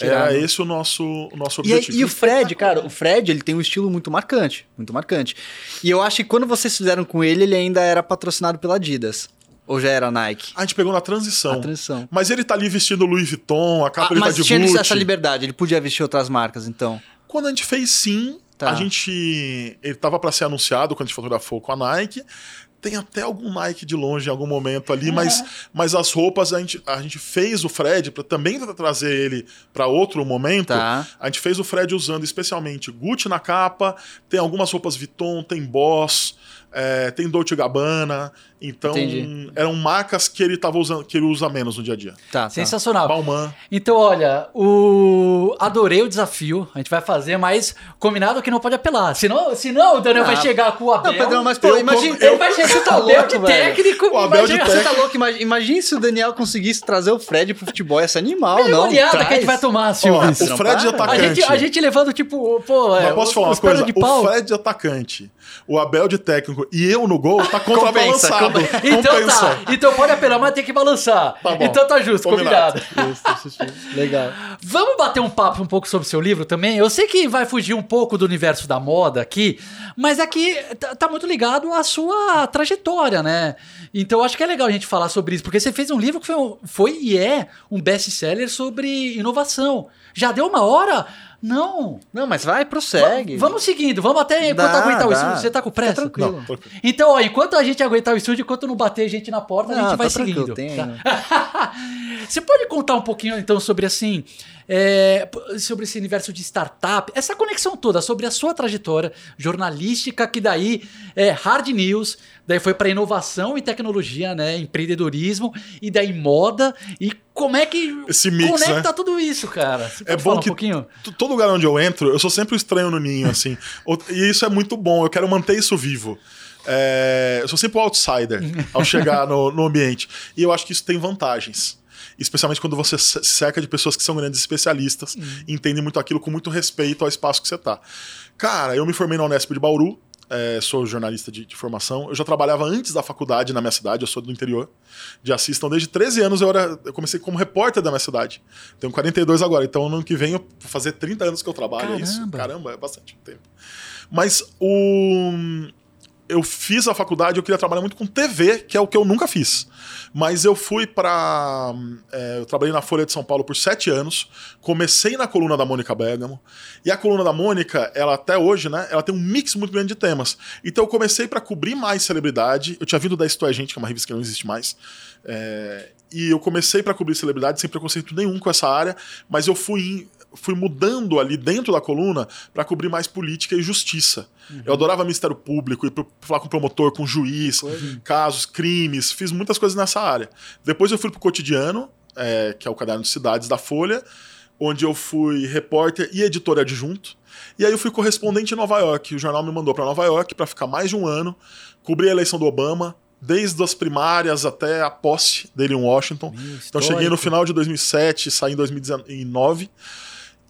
Era é esse o nosso, o nosso objetivo. E, e o Fred, cara, o Fred, ele tem um estilo muito marcante, muito marcante. E eu acho que quando vocês fizeram com ele, ele ainda era patrocinado pela Adidas. Ou já era Nike? A gente pegou na transição. Na transição. Mas ele tá ali vestindo Louis Vuitton, a capa ah, ele tá de Gucci. Mas tinha essa liberdade, ele podia vestir outras marcas, então? Quando a gente fez, sim. Tá. A gente... Ele tava pra ser anunciado, quando a gente fotografou com a Nike... Tem até algum Nike de longe em algum momento ali, é. mas, mas as roupas, a gente, a gente fez o Fred, pra, também pra trazer ele para outro momento, tá. A gente fez o Fred usando especialmente Gucci na capa, tem algumas roupas Vuitton, tem Boss, é, tem Dolce e Gabbana, então Entendi. eram marcas que ele tava usando, que ele usa menos no dia a dia. Tá, sensacional. Balmain. Então, olha, o... adorei o desafio, a gente vai fazer, mas combinado que não pode apelar. Senão, senão o Daniel ah. vai chegar com o Abel. Não, Pedrão, mas pô, imagina. Eu... Ele vai chegar Você tá louco, de técnico, o Abel imagina, de técnico. Você tá louco, imagina, imagina se o Daniel conseguisse trazer o Fred pro futebol, esse animal, não. É a que a gente vai tomar, Silvio. Ó, o Fred de atacante. A gente, a gente levando, tipo, pô, é, posso os, falar uma coisa? De pau. O Fred de atacante, o Abel de técnico e eu no gol, tá contrabalançado. Compensa, compensa. Então compensa. Tá, então pode apelar, mas tem que balançar. Tá bom. Então tá justo, combinado. combinado. Legal. Vamos bater um papo um pouco sobre o seu livro também? Eu sei que vai fugir um pouco do universo da moda aqui, mas aqui tá muito ligado à sua trajetória, né? Então acho que é legal a gente falar sobre isso, porque você fez um livro que foi, um, foi e é um best-seller sobre inovação. Já deu uma hora? Não. Não, mas vai, prossegue. Va- vamos seguindo, vamos até enquanto dá, aguentar dá. o estúdio. Você tá com pressa? Tá tranquilo. Não, porque... Então, ó, enquanto a gente aguentar o estúdio, enquanto não bater gente na porta, não, a gente vai seguindo. Tá? Você pode contar um pouquinho, então, sobre assim, é, sobre esse universo de startup, essa conexão toda, sobre a sua trajetória jornalística, que daí é hard news, daí foi para inovação e tecnologia, né? Empreendedorismo, e daí moda, e como é que Esse mix, conecta né? tudo isso, cara? Você pode é bom falar um que pouquinho? T- todo lugar onde eu entro, eu sou sempre o estranho no ninho, assim. E isso é muito bom, eu quero manter isso vivo. É, eu sou sempre o outsider ao chegar no, no ambiente. E eu acho que isso tem vantagens. Especialmente quando você se cerca de pessoas que são grandes especialistas, uhum. entendem muito aquilo com muito respeito ao espaço que você está. Cara, eu me formei na Unesp de Bauru, é, sou jornalista de, de formação. Eu já trabalhava antes da faculdade na minha cidade, eu sou do interior de Assis, então desde treze anos eu, era, eu comecei como repórter da minha cidade. Tenho quarenta e dois agora, então no ano que vem eu vou fazer trinta anos que eu trabalho. Caramba. É isso. Caramba, é bastante tempo. Mas o... eu fiz a faculdade, eu queria trabalhar muito com T V, que é o que eu nunca fiz. Mas eu fui pra... É, eu trabalhei na Folha de São Paulo por sete anos. Comecei na coluna da Mônica Bergamo. E a coluna da Mônica, ela até hoje, né? Ela tem um mix muito grande de temas. Então eu comecei pra cobrir mais celebridade. Eu tinha vindo da Isto é Gente, que é uma revista que não existe mais. É, e eu comecei pra cobrir celebridade sem preconceito nenhum com essa área. Mas eu fui... Em, fui mudando ali dentro da coluna para cobrir mais política e justiça. Uhum. Eu adorava Ministério Público, ir falar com promotor, com juiz, uhum. casos, crimes, fiz muitas coisas nessa área. Depois eu fui pro Cotidiano, é, que é o caderno de cidades da Folha, onde eu fui repórter e editor adjunto. E aí eu fui correspondente em Nova York. O jornal me mandou para Nova York para ficar mais de um ano, cobrir a eleição do Obama, desde as primárias até a posse dele em Washington. Isso, então eu cheguei no final de dois mil e sete, saí em dois mil e nove.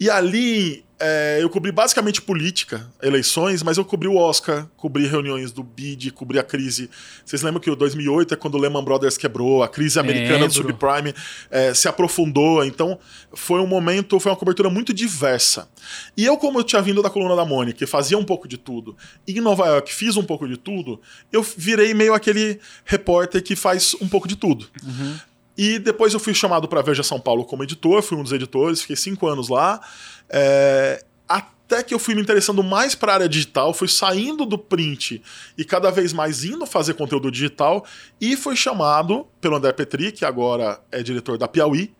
E ali é, eu cobri basicamente política, eleições, mas eu cobri o Oscar, cobri reuniões do B I D, cobri a crise. Vocês lembram que o dois mil e oito é quando o Lehman Brothers quebrou, a crise americana é, do subprime é, se aprofundou. Então foi um momento, foi uma cobertura muito diversa. E eu, como eu tinha vindo da coluna da Mônica, fazia um pouco de tudo, e em Nova York fiz um pouco de tudo, eu virei meio aquele repórter que faz um pouco de tudo. Uhum. E depois eu fui chamado para Veja São Paulo como editor, fui um dos editores, fiquei cinco anos lá. É, até que eu fui me interessando mais para a área digital, fui saindo do print e cada vez mais indo fazer conteúdo digital. E fui chamado pelo André Petri, que agora é diretor da Piauí,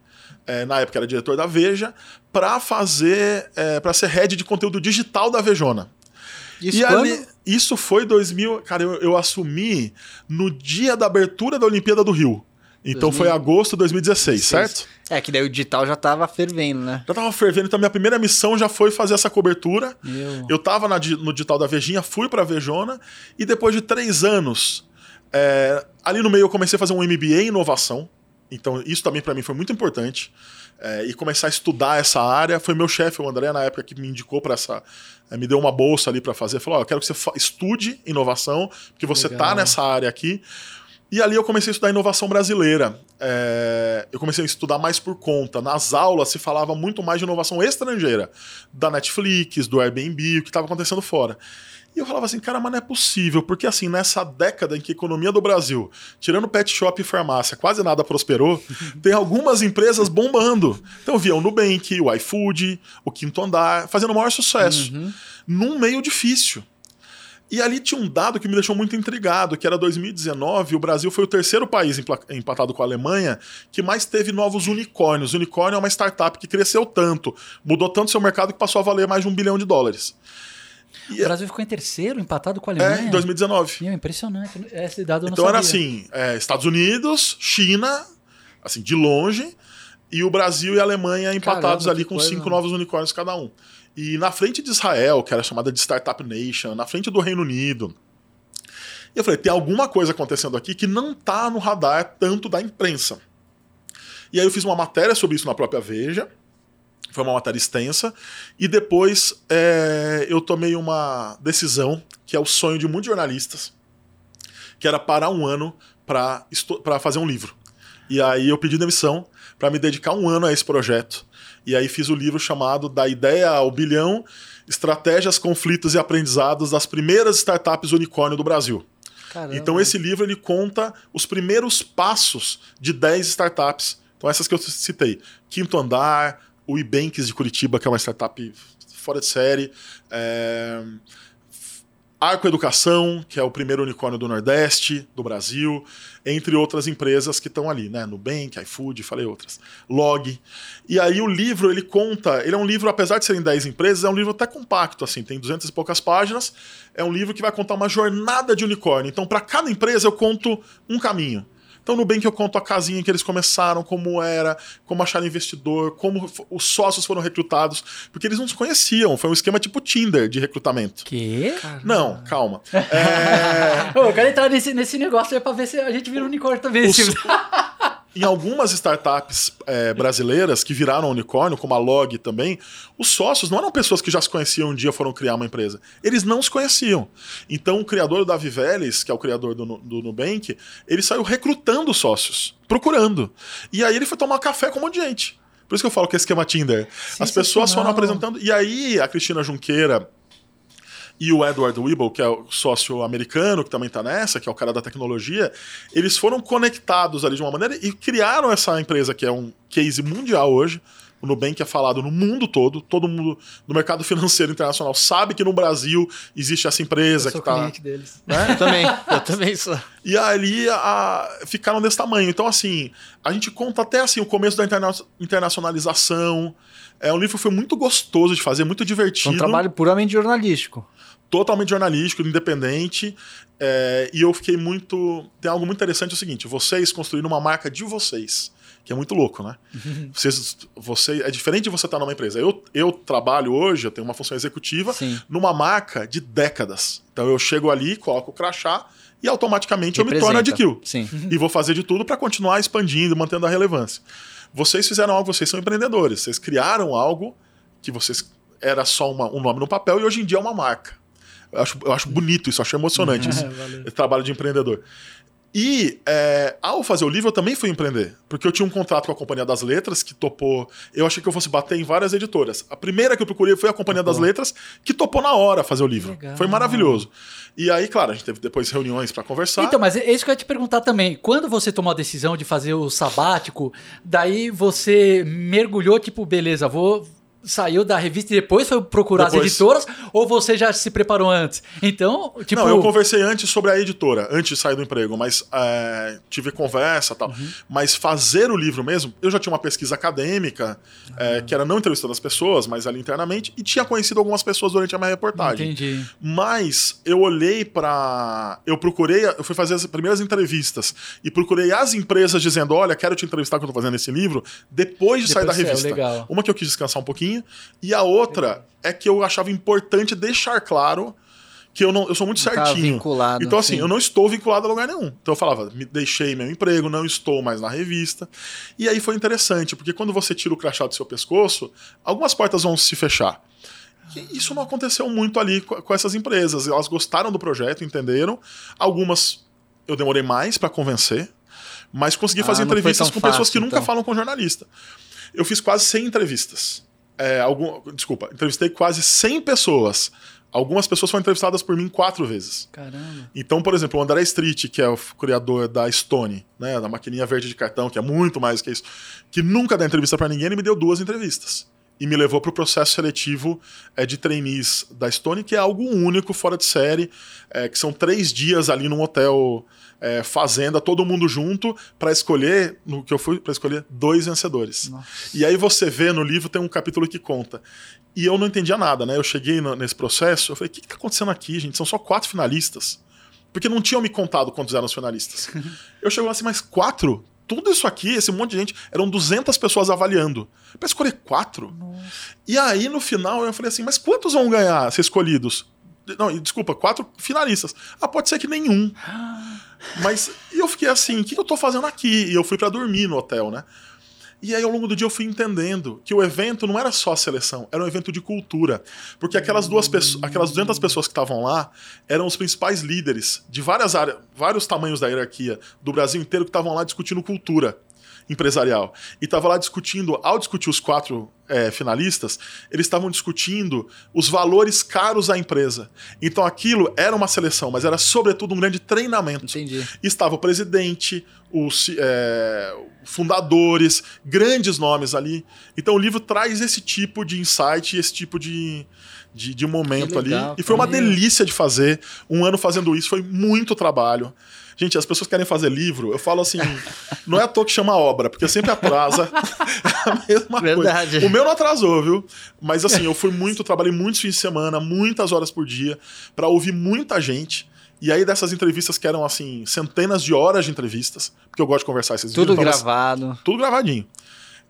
é, na época era diretor da Veja, para fazer, é, para ser head de conteúdo digital da Vejona. Isso, e ali, isso foi dois mil... Cara, eu, eu assumi no dia da abertura da Olimpíada do Rio. Então dois mil... foi agosto de dois mil e dezesseis, certo? É, que daí o digital já tava fervendo, né? Já tava fervendo, então minha primeira missão já foi fazer essa cobertura. Meu. Eu tava na, no digital da Vejinha, fui pra Vejona, e depois de três anos, é, ali no meio eu comecei a fazer um M B A em inovação, então isso também pra mim foi muito importante, é, e começar a estudar essa área. Foi meu chefe, o André, na época, que me indicou pra essa... me deu uma bolsa ali pra fazer, falou, ó, oh, eu quero que você estude inovação, porque você legal. Tá nessa área aqui. E ali eu comecei a estudar inovação brasileira. É, eu comecei a estudar mais por conta. Nas aulas se falava muito mais de inovação estrangeira. Da Netflix, do Airbnb, o que estava acontecendo fora. E eu falava assim, cara, mas não é possível. Porque assim, nessa década em que a economia do Brasil, tirando pet shop e farmácia, quase nada prosperou, tem algumas empresas bombando. Então eu via o Nubank, o iFood, o Quinto Andar, fazendo o maior sucesso. Uhum. Num meio difícil. E ali tinha um dado que me deixou muito intrigado, que era dois mil e dezenove, o Brasil foi o terceiro país empatado com a Alemanha que mais teve novos unicórnios. O unicórnio é uma startup que cresceu tanto, mudou tanto seu mercado que passou a valer mais de um bilhão de dólares. E o Brasil ficou em terceiro, empatado com a Alemanha? É, em dois mil e dezenove. Meu, impressionante. Esse dado eu não sabia. Então era assim, é, Estados Unidos, China, assim, de longe, e o Brasil e a Alemanha empatados. Caramba, ali com coisa, cinco mano. Novos unicórnios cada um. E na frente de Israel, que era chamada de Startup Nation, na frente do Reino Unido. E eu falei, tem alguma coisa acontecendo aqui que não está no radar tanto da imprensa. E aí eu fiz uma matéria sobre isso na própria Veja. Foi uma matéria extensa. E depois é, eu tomei uma decisão, que é o sonho de muitos jornalistas, que era parar um ano para para fazer um livro. E aí eu pedi demissão para me dedicar um ano a esse projeto. E aí fiz o livro chamado Da Ideia ao Bilhão, Estratégias, Conflitos e Aprendizados das Primeiras Startups Unicórnio do Brasil. Caramba. Então esse livro ele conta os primeiros passos de dez startups. Então essas que eu citei. Quinto Andar, o Ibanks de Curitiba, que é uma startup fora de série. É... Arco Educação, que é o primeiro unicórnio do Nordeste, do Brasil, entre outras empresas que estão ali, né? Nubank, iFood, falei outras, Log. E aí o livro, ele conta, ele é um livro, apesar de serem dez empresas, é um livro até compacto, assim, tem duzentas e poucas páginas, é um livro que vai contar uma jornada de unicórnio. Então, para cada empresa, eu conto um caminho. Então, no Nubank eu conto a casinha que eles começaram, como era, como acharam investidor, como os sócios foram recrutados, porque eles não se conheciam. Foi um esquema tipo Tinder de recrutamento. Quê? Caramba. Não, calma. É... Ô, eu quero entrar nesse, nesse negócio aí pra ver se a gente vira um unicórnio também. Os... Em algumas startups é, brasileiras que viraram unicórnio, como a Log também, os sócios não eram pessoas que já se conheciam um dia foram criar uma empresa. Eles não se conheciam. Então o criador, o Davi Vélez, que é o criador do, do Nubank, ele saiu recrutando sócios, procurando. E aí ele foi tomar café com um monte de gente. Por isso que eu falo que é esquema Tinder. Sim, as pessoas foram apresentando. E aí a Cristina Junqueira e o Edward Weibel, que é o sócio americano, que também tá nessa, que é o cara da tecnologia, eles foram conectados ali de uma maneira e criaram essa empresa que é um case mundial hoje. O Nubank é falado no mundo todo, todo mundo no mercado financeiro internacional sabe que no Brasil existe essa empresa. Eu sou que tá. Cliente deles. Né? Eu também, eu também sou. E ali a, ficaram desse tamanho. Então, assim, a gente conta até assim, o começo da interna- internacionalização. É, o livro foi muito gostoso de fazer, muito divertido. Um trabalho puramente jornalístico. Totalmente jornalístico, independente. É, e eu fiquei muito... Tem algo muito interessante, é o seguinte. Vocês construíram uma marca de vocês. Que é muito louco, né? Vocês, você, é diferente de você estar numa empresa. Eu, eu trabalho hoje, eu tenho uma função executiva, sim, numa marca de décadas. Então eu chego ali, coloco o crachá e automaticamente representa. Eu me torno a G Q. Sim. E vou fazer de tudo para continuar expandindo, mantendo a relevância. Vocês fizeram algo, vocês são empreendedores. Vocês criaram algo que vocês era só uma, um nome no papel e hoje em dia é uma marca. Eu acho, eu acho bonito isso, eu acho emocionante isso. Esse trabalho de empreendedor. E é, ao fazer o livro eu também fui empreender, porque eu tinha um contrato com a Companhia das Letras que topou, eu achei que eu fosse bater em várias editoras, a primeira que eu procurei foi a Companhia topou. das Letras, que topou na hora fazer o livro. Legal. Foi maravilhoso. E aí, claro, a gente teve depois reuniões para conversar. Então, mas é isso que eu ia te perguntar também, quando você tomou a decisão de fazer o sabático, daí você mergulhou tipo, beleza, vou... Saiu da revista e depois foi procurar depois... as editoras? Ou você já se preparou antes? Então, tipo... Não, eu conversei antes sobre a editora, antes de sair do emprego, mas é, tive conversa e tal. Uhum. Mas fazer o livro mesmo, eu já tinha uma pesquisa acadêmica, uhum. é, que era não entrevistando as pessoas, mas ali internamente, e tinha conhecido algumas pessoas durante a minha reportagem. Entendi. Mas eu olhei pra... Eu procurei, eu fui fazer as primeiras entrevistas e procurei as empresas dizendo, olha, quero te entrevistar que eu tô fazendo esse livro, depois de depois sair da revista. É, legal. Uma que eu quis descansar um pouquinho, e a outra é que eu achava importante deixar claro que eu, não, eu sou muito não certinho. Então, assim, sim. eu não estou vinculado a lugar nenhum. Então eu falava, me deixei meu emprego, não estou mais na revista. E aí foi interessante, porque quando você tira o crachá do seu pescoço, algumas portas vão se fechar. E isso não aconteceu muito ali com essas empresas. Elas gostaram do projeto, entenderam. Algumas eu demorei mais para convencer, mas consegui fazer ah, entrevistas com fácil, pessoas que então. nunca falam com jornalista. Eu fiz quase cem entrevistas. É, algum, desculpa, entrevistei quase cem pessoas. Algumas pessoas foram entrevistadas por mim quatro vezes. Caramba. Então, por exemplo, o André Street, que é o criador da Stone, né, da maquininha verde de cartão, que é muito mais que isso, que nunca dá entrevista pra ninguém, ele me deu duas entrevistas. E me levou pro processo seletivo é, de trainees da Stone, que é algo único, fora de série, é, que são três dias ali num hotel é, fazenda, todo mundo junto, para escolher, no que eu fui, para escolher dois vencedores. Nossa. E aí você vê no livro, tem um capítulo que conta. E eu não entendia nada, né? Eu cheguei no, nesse processo, eu falei, o que que tá acontecendo aqui, gente? São só quatro finalistas. Porque não tinham me contado quantos eram os finalistas. Eu cheguei lá assim, mas quatro? Tudo isso aqui, esse monte de gente, eram duzentas pessoas avaliando. Pra escolher quatro. Nossa. E aí, no final, eu falei assim, mas quantos vão ganhar, ser escolhidos? Não, desculpa, quatro finalistas. Ah, pode ser que nenhum. Mas eu fiquei assim, o que eu tô fazendo aqui? E eu fui pra dormir no hotel, né? E aí, ao longo do dia, eu fui entendendo que o evento não era só a seleção, era um evento de cultura. Porque aquelas, duas peço- aquelas duzentas pessoas que estavam lá eram os principais líderes de várias áreas, vários tamanhos da hierarquia do Brasil inteiro que estavam lá discutindo cultura empresarial. E estavam lá discutindo, ao discutir os quatro é, finalistas, eles estavam discutindo os valores caros à empresa. Então aquilo era uma seleção, mas era sobretudo um grande treinamento. Entendi. Estava o presidente... Os é, fundadores, grandes nomes ali. Então o livro traz esse tipo de insight, esse tipo de, de, de momento legal, ali. Cara. E foi uma delícia de fazer. Um ano fazendo isso, foi muito trabalho. Gente, as pessoas querem fazer livro, eu falo assim, não é à toa que chama obra, porque sempre atrasa. É a mesma Verdade. coisa. O meu não atrasou, viu? Mas assim, eu fui muito, trabalhei muitos fins de semana, muitas horas por dia, para ouvir muita gente. E aí dessas entrevistas que eram assim, centenas de horas de entrevistas, porque eu gosto de conversar esses dias. Tudo gravado. Tudo gravadinho.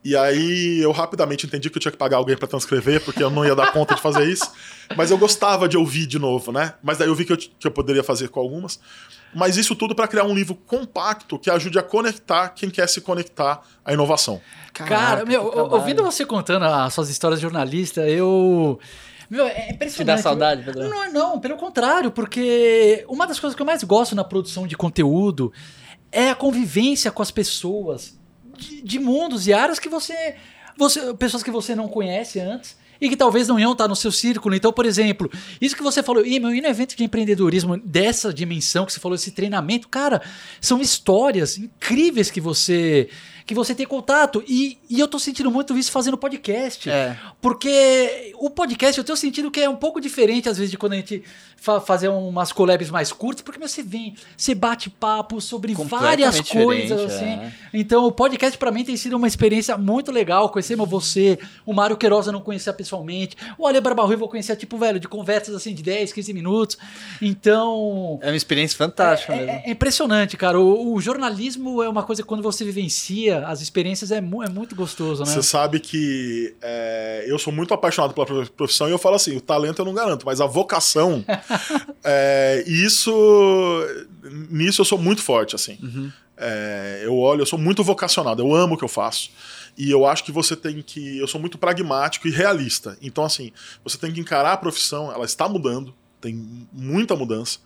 E aí eu rapidamente entendi que eu tinha que pagar alguém pra transcrever, porque eu não ia dar conta de fazer isso. Mas eu gostava de ouvir de novo, né? Mas daí eu vi que eu, que eu poderia fazer com algumas. Mas isso tudo pra criar um livro compacto que ajude a conectar quem quer se conectar à inovação. Caraca, cara, meu, ouvindo você contando as suas histórias de jornalista, eu... Meu, é impressionante. Te dá saudade, Pedro? Não, não, pelo contrário, porque uma das coisas que eu mais gosto na produção de conteúdo é a convivência com as pessoas de, de mundos e áreas que você, você... Pessoas que você não conhece antes e que talvez não iam estar no seu círculo. Então, por exemplo, isso que você falou, e meu, e no evento de empreendedorismo dessa dimensão que você falou, esse treinamento, cara, são histórias incríveis que você... que você tem contato, e, e eu tô sentindo muito isso fazendo podcast, é. Porque o podcast eu tenho sentido que é um pouco diferente às vezes de quando a gente fa- fazer umas collabs mais curtas, porque você vem, você bate papo sobre várias coisas, assim. É. Então o podcast pra mim tem sido uma experiência muito legal, conhecer você, o Mário Queiroz eu não conhecia pessoalmente, o Ale Barbarru eu vou conhecer, tipo, velho, de conversas assim de dez, quinze minutos, então... É uma experiência fantástica é, mesmo. É, é impressionante, cara, o, o jornalismo é uma coisa que quando você vivencia as experiências é, mu- é muito gostoso, né? Você sabe que é, eu sou muito apaixonado pela profissão e eu falo assim, o talento eu não garanto, mas a vocação é, isso nisso eu sou muito forte, assim. Uhum. É, eu olho, eu sou muito vocacionado, eu amo o que eu faço. E eu acho que você tem que... Eu sou muito pragmático e realista. Então, assim, você tem que encarar a profissão, ela está mudando, tem muita mudança.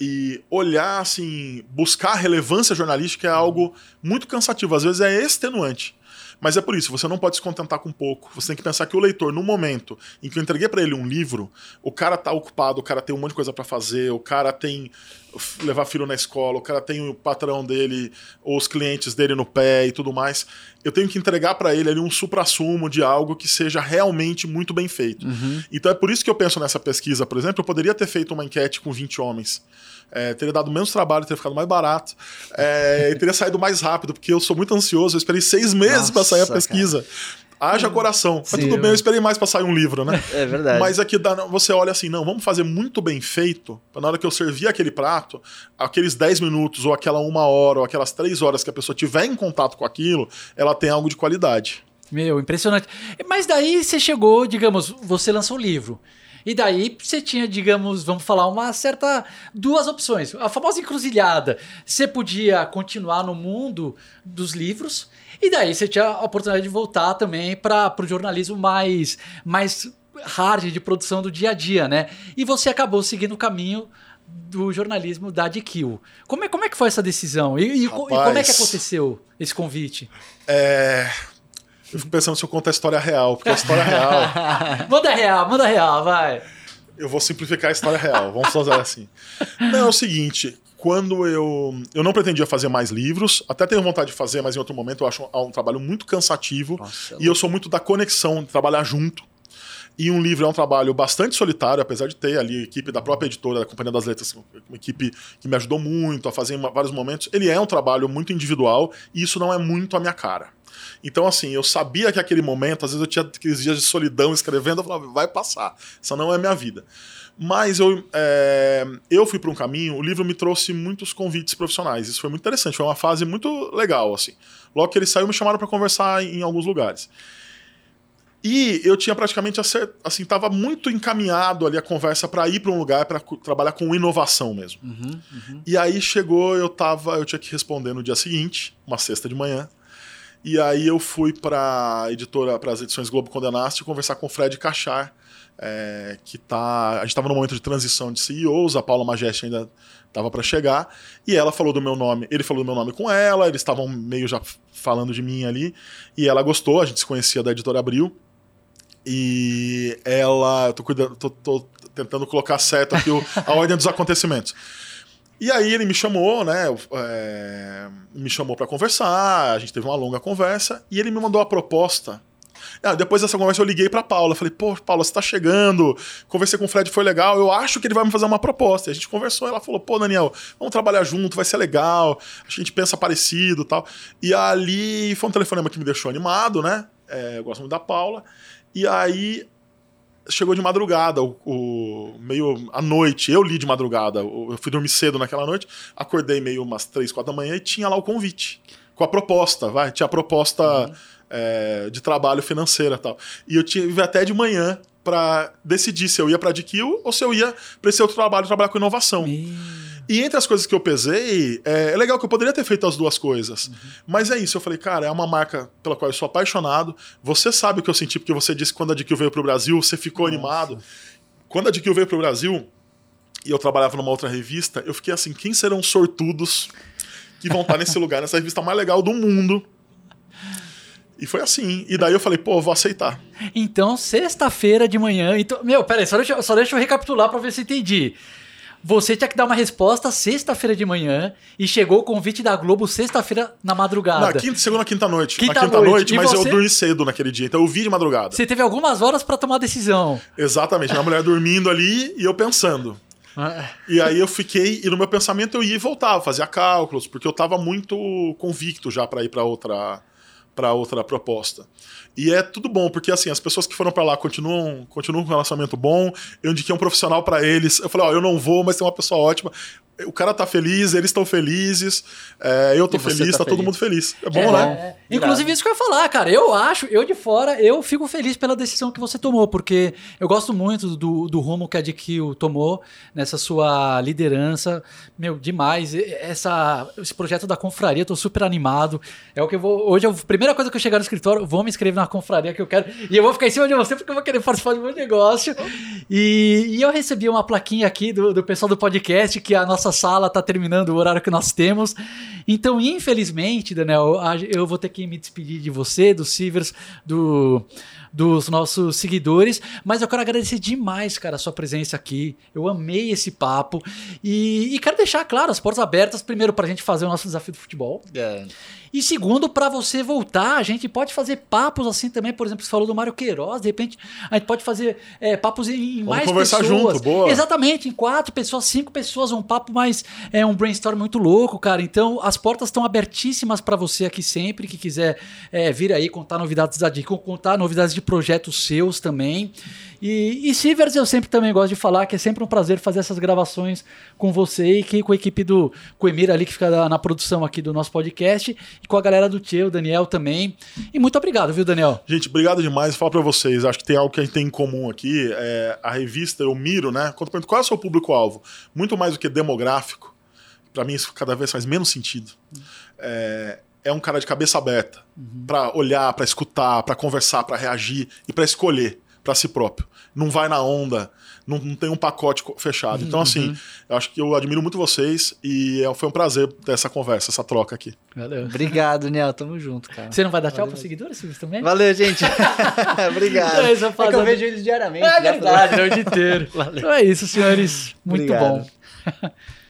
E olhar, assim, buscar relevância jornalística é algo muito cansativo, às vezes é extenuante. Mas é por isso, você não pode se contentar com pouco. Você tem que pensar que o leitor, no momento em que eu entreguei para ele um livro, o cara tá ocupado, o cara tem um monte de coisa para fazer, o cara tem levar filho na escola, o cara tem o patrão dele, ou os clientes dele no pé e tudo mais. Eu tenho que entregar para ele ali um suprassumo de algo que seja realmente muito bem feito. Uhum. Então é por isso que eu penso nessa pesquisa, por exemplo, eu poderia ter feito uma enquete com vinte homens. É, teria dado menos trabalho, teria ficado mais barato, é, teria saído mais rápido, porque eu sou muito ansioso, eu esperei seis meses para sair a pesquisa. Cara. Haja coração. Mas sim, tudo bem, eu esperei mais para sair um livro, né? É verdade. Mas aqui você olha assim, não, vamos fazer muito bem feito, para na hora que eu servir aquele prato, aqueles dez minutos, ou aquela uma hora, ou aquelas três horas que a pessoa tiver em contato com aquilo, ela tem algo de qualidade. Meu, impressionante. Mas daí você chegou, digamos, você lançou um livro. E daí você tinha, digamos, vamos falar, uma certa... duas opções. A famosa encruzilhada. Você podia continuar no mundo dos livros e daí você tinha a oportunidade de voltar também para o jornalismo mais, mais hard de produção do dia a dia, né? E você acabou seguindo o caminho do jornalismo da G Q. Como é, como é que foi essa decisão? E, e, Rapaz, e como é que aconteceu esse convite? É... Eu fico pensando se eu conto a história real, porque a história real... manda real, manda real, vai. Eu vou simplificar a história real, vamos fazer assim. Não, é o seguinte, quando eu... Eu não pretendia fazer mais livros, até tenho vontade de fazer, mas em outro momento eu acho um, um trabalho muito cansativo. Nossa, e eu sou muito da conexão, de trabalhar junto. E um livro é um trabalho bastante solitário, apesar de ter ali a equipe da própria editora, da Companhia das Letras, uma equipe que me ajudou muito a fazer em vários momentos. Ele é um trabalho muito individual e isso não é muito a minha cara. Então, assim, eu sabia que aquele momento, às vezes eu tinha aqueles dias de solidão escrevendo, eu falava, vai passar, essa não é a minha vida. Mas eu, é, eu fui para um caminho, o livro me trouxe muitos convites profissionais, isso foi muito interessante, foi uma fase muito legal, assim. Logo que ele saiu, me chamaram para conversar em, em alguns lugares. E eu tinha praticamente acertado, assim, estava muito encaminhado ali a conversa para ir para um lugar para trabalhar com inovação mesmo. Uhum, uhum. E aí chegou, eu tava, eu tinha que responder no dia seguinte, uma sexta de manhã, e aí eu fui para editora, para as edições Globo Condenaste, conversar com o Fred Cachar, é, que tá, a gente estava no momento de transição de C E Os, a Paula Majeste ainda estava para chegar, e ela falou do meu nome, ele falou do meu nome com ela, eles estavam meio já falando de mim ali, e ela gostou, a gente se conhecia da editora Abril. E ela... Eu tô, cuidando, tô, tô tentando colocar certo aqui o, a ordem dos acontecimentos. E aí ele me chamou, né? É, me chamou pra conversar, a gente teve uma longa conversa, e ele me mandou a proposta. Ah, depois dessa conversa eu liguei pra Paula, falei, pô, Paula, você tá chegando, conversei com o Fred, foi legal, eu acho que ele vai me fazer uma proposta. E a gente conversou, ela falou, pô, Daniel, vamos trabalhar junto, vai ser legal, a gente pensa parecido e tal. E ali foi um telefonema que me deixou animado, né? É, eu gosto muito da Paula. E aí, chegou de madrugada, o, o, meio à noite, eu li de madrugada, eu fui dormir cedo naquela noite, acordei meio umas três, quatro da manhã e tinha lá o convite, com a proposta, vai, tinha a proposta, uhum. é, de trabalho financeira e tal. E eu tive até de manhã para decidir se eu ia para a G Q ou se eu ia para esse outro trabalho, trabalhar com inovação. E... E entre as coisas que eu pesei, é legal que eu poderia ter feito as duas coisas. Uhum. Mas é isso, eu falei, cara, é uma marca pela qual eu sou apaixonado. Você sabe o que eu senti, porque você disse que quando a G Q veio pro Brasil, você ficou Nossa. animado. Quando a G Q veio pro Brasil, e eu trabalhava numa outra revista, eu fiquei assim, quem serão sortudos que vão estar nesse lugar, nessa revista mais legal do mundo? E foi assim. E daí eu falei, pô, eu vou aceitar. Então, sexta-feira de manhã... Então... Meu, peraí, só deixa, só deixa eu recapitular pra ver se entendi. Você tinha que dar uma resposta sexta-feira de manhã e chegou o convite da Globo sexta-feira na madrugada. Na quinta, segunda, quinta-noite. Quinta na quinta-noite, mas você... eu dormi cedo naquele dia, então eu vi de madrugada. Você teve algumas horas para tomar a decisão. Exatamente, minha mulher dormindo ali e eu pensando. E aí eu fiquei, e no meu pensamento eu ia e voltava, fazia cálculos, porque eu estava muito convicto já para ir para outra... para outra proposta. E é tudo bom, porque assim, as pessoas que foram para lá continuam, continuam com um relacionamento bom, eu indiquei um profissional para eles, eu falei, ó, oh, eu não vou, mas tem uma pessoa ótima, o cara tá feliz, eles estão felizes, é, eu tô feliz, tá, tá feliz. Todo mundo feliz. É bom, é, né? É, inclusive isso que eu ia falar, cara, eu acho, eu de fora, eu fico feliz pela decisão que você tomou, porque eu gosto muito do, do rumo que a G Q tomou nessa sua liderança, meu, demais, essa, esse projeto da confraria, eu tô super animado, é o que eu vou, hoje é a primeira coisa que eu chegar no escritório, vou me inscrever na confraria que eu quero, e eu vou ficar em cima de você porque eu vou querer participar do meu negócio, e, e eu recebi uma plaquinha aqui do, do pessoal do podcast, que a nossa Nossa sala está terminando o horário que nós temos. Então, infelizmente, Daniel, eu vou ter que me despedir de você, dos Silvers, do, dos nossos seguidores, mas eu quero agradecer demais, cara, a sua presença aqui. Eu amei esse papo e, e quero deixar, claro, as portas abertas, primeiro, para a gente fazer o nosso desafio do futebol. É. E segundo, para você voltar, a gente pode fazer papos assim também, por exemplo, você falou do Mário Queiroz, de repente a gente pode fazer é, papos em Vamos mais conversar pessoas. Conversar junto, boa. Exatamente, em quatro pessoas, cinco pessoas, um papo mais, é um brainstorm muito louco, cara. Então, as portas estão abertíssimas para você aqui sempre, que quiser é, vir aí contar novidades da G Q, contar novidades de projetos seus também. E, e Silvers, eu sempre também gosto de falar que é sempre um prazer fazer essas gravações com você e que, com a equipe do com o Emir ali, que fica na, na produção aqui do nosso podcast, e com a galera do Tchê, o Daniel também. E muito obrigado, viu, Daniel? Gente, obrigado demais. Falo pra vocês, acho que tem algo que a gente tem em comum aqui. É, a revista, eu miro, né? Quando eu pergunto qual é o seu público-alvo, muito mais do que demográfico, pra mim isso cada vez faz menos sentido. É... é um cara de cabeça aberta, uhum. para olhar, para escutar, para conversar, para reagir e para escolher para si próprio. Não vai na onda, não, não tem um pacote fechado. Então, uhum. assim, eu acho que eu admiro muito vocês e foi um prazer ter essa conversa, essa troca aqui. Valeu. Obrigado, Daniel. Tamo junto, cara. Você não vai dar tchau pros seguidores, Silvio, também? Valeu, gente. Obrigado. É, isso, é que eu vejo eles diariamente. É verdade, é o dia inteiro. Valeu. Então é isso, senhores. Muito Obrigado. Bom.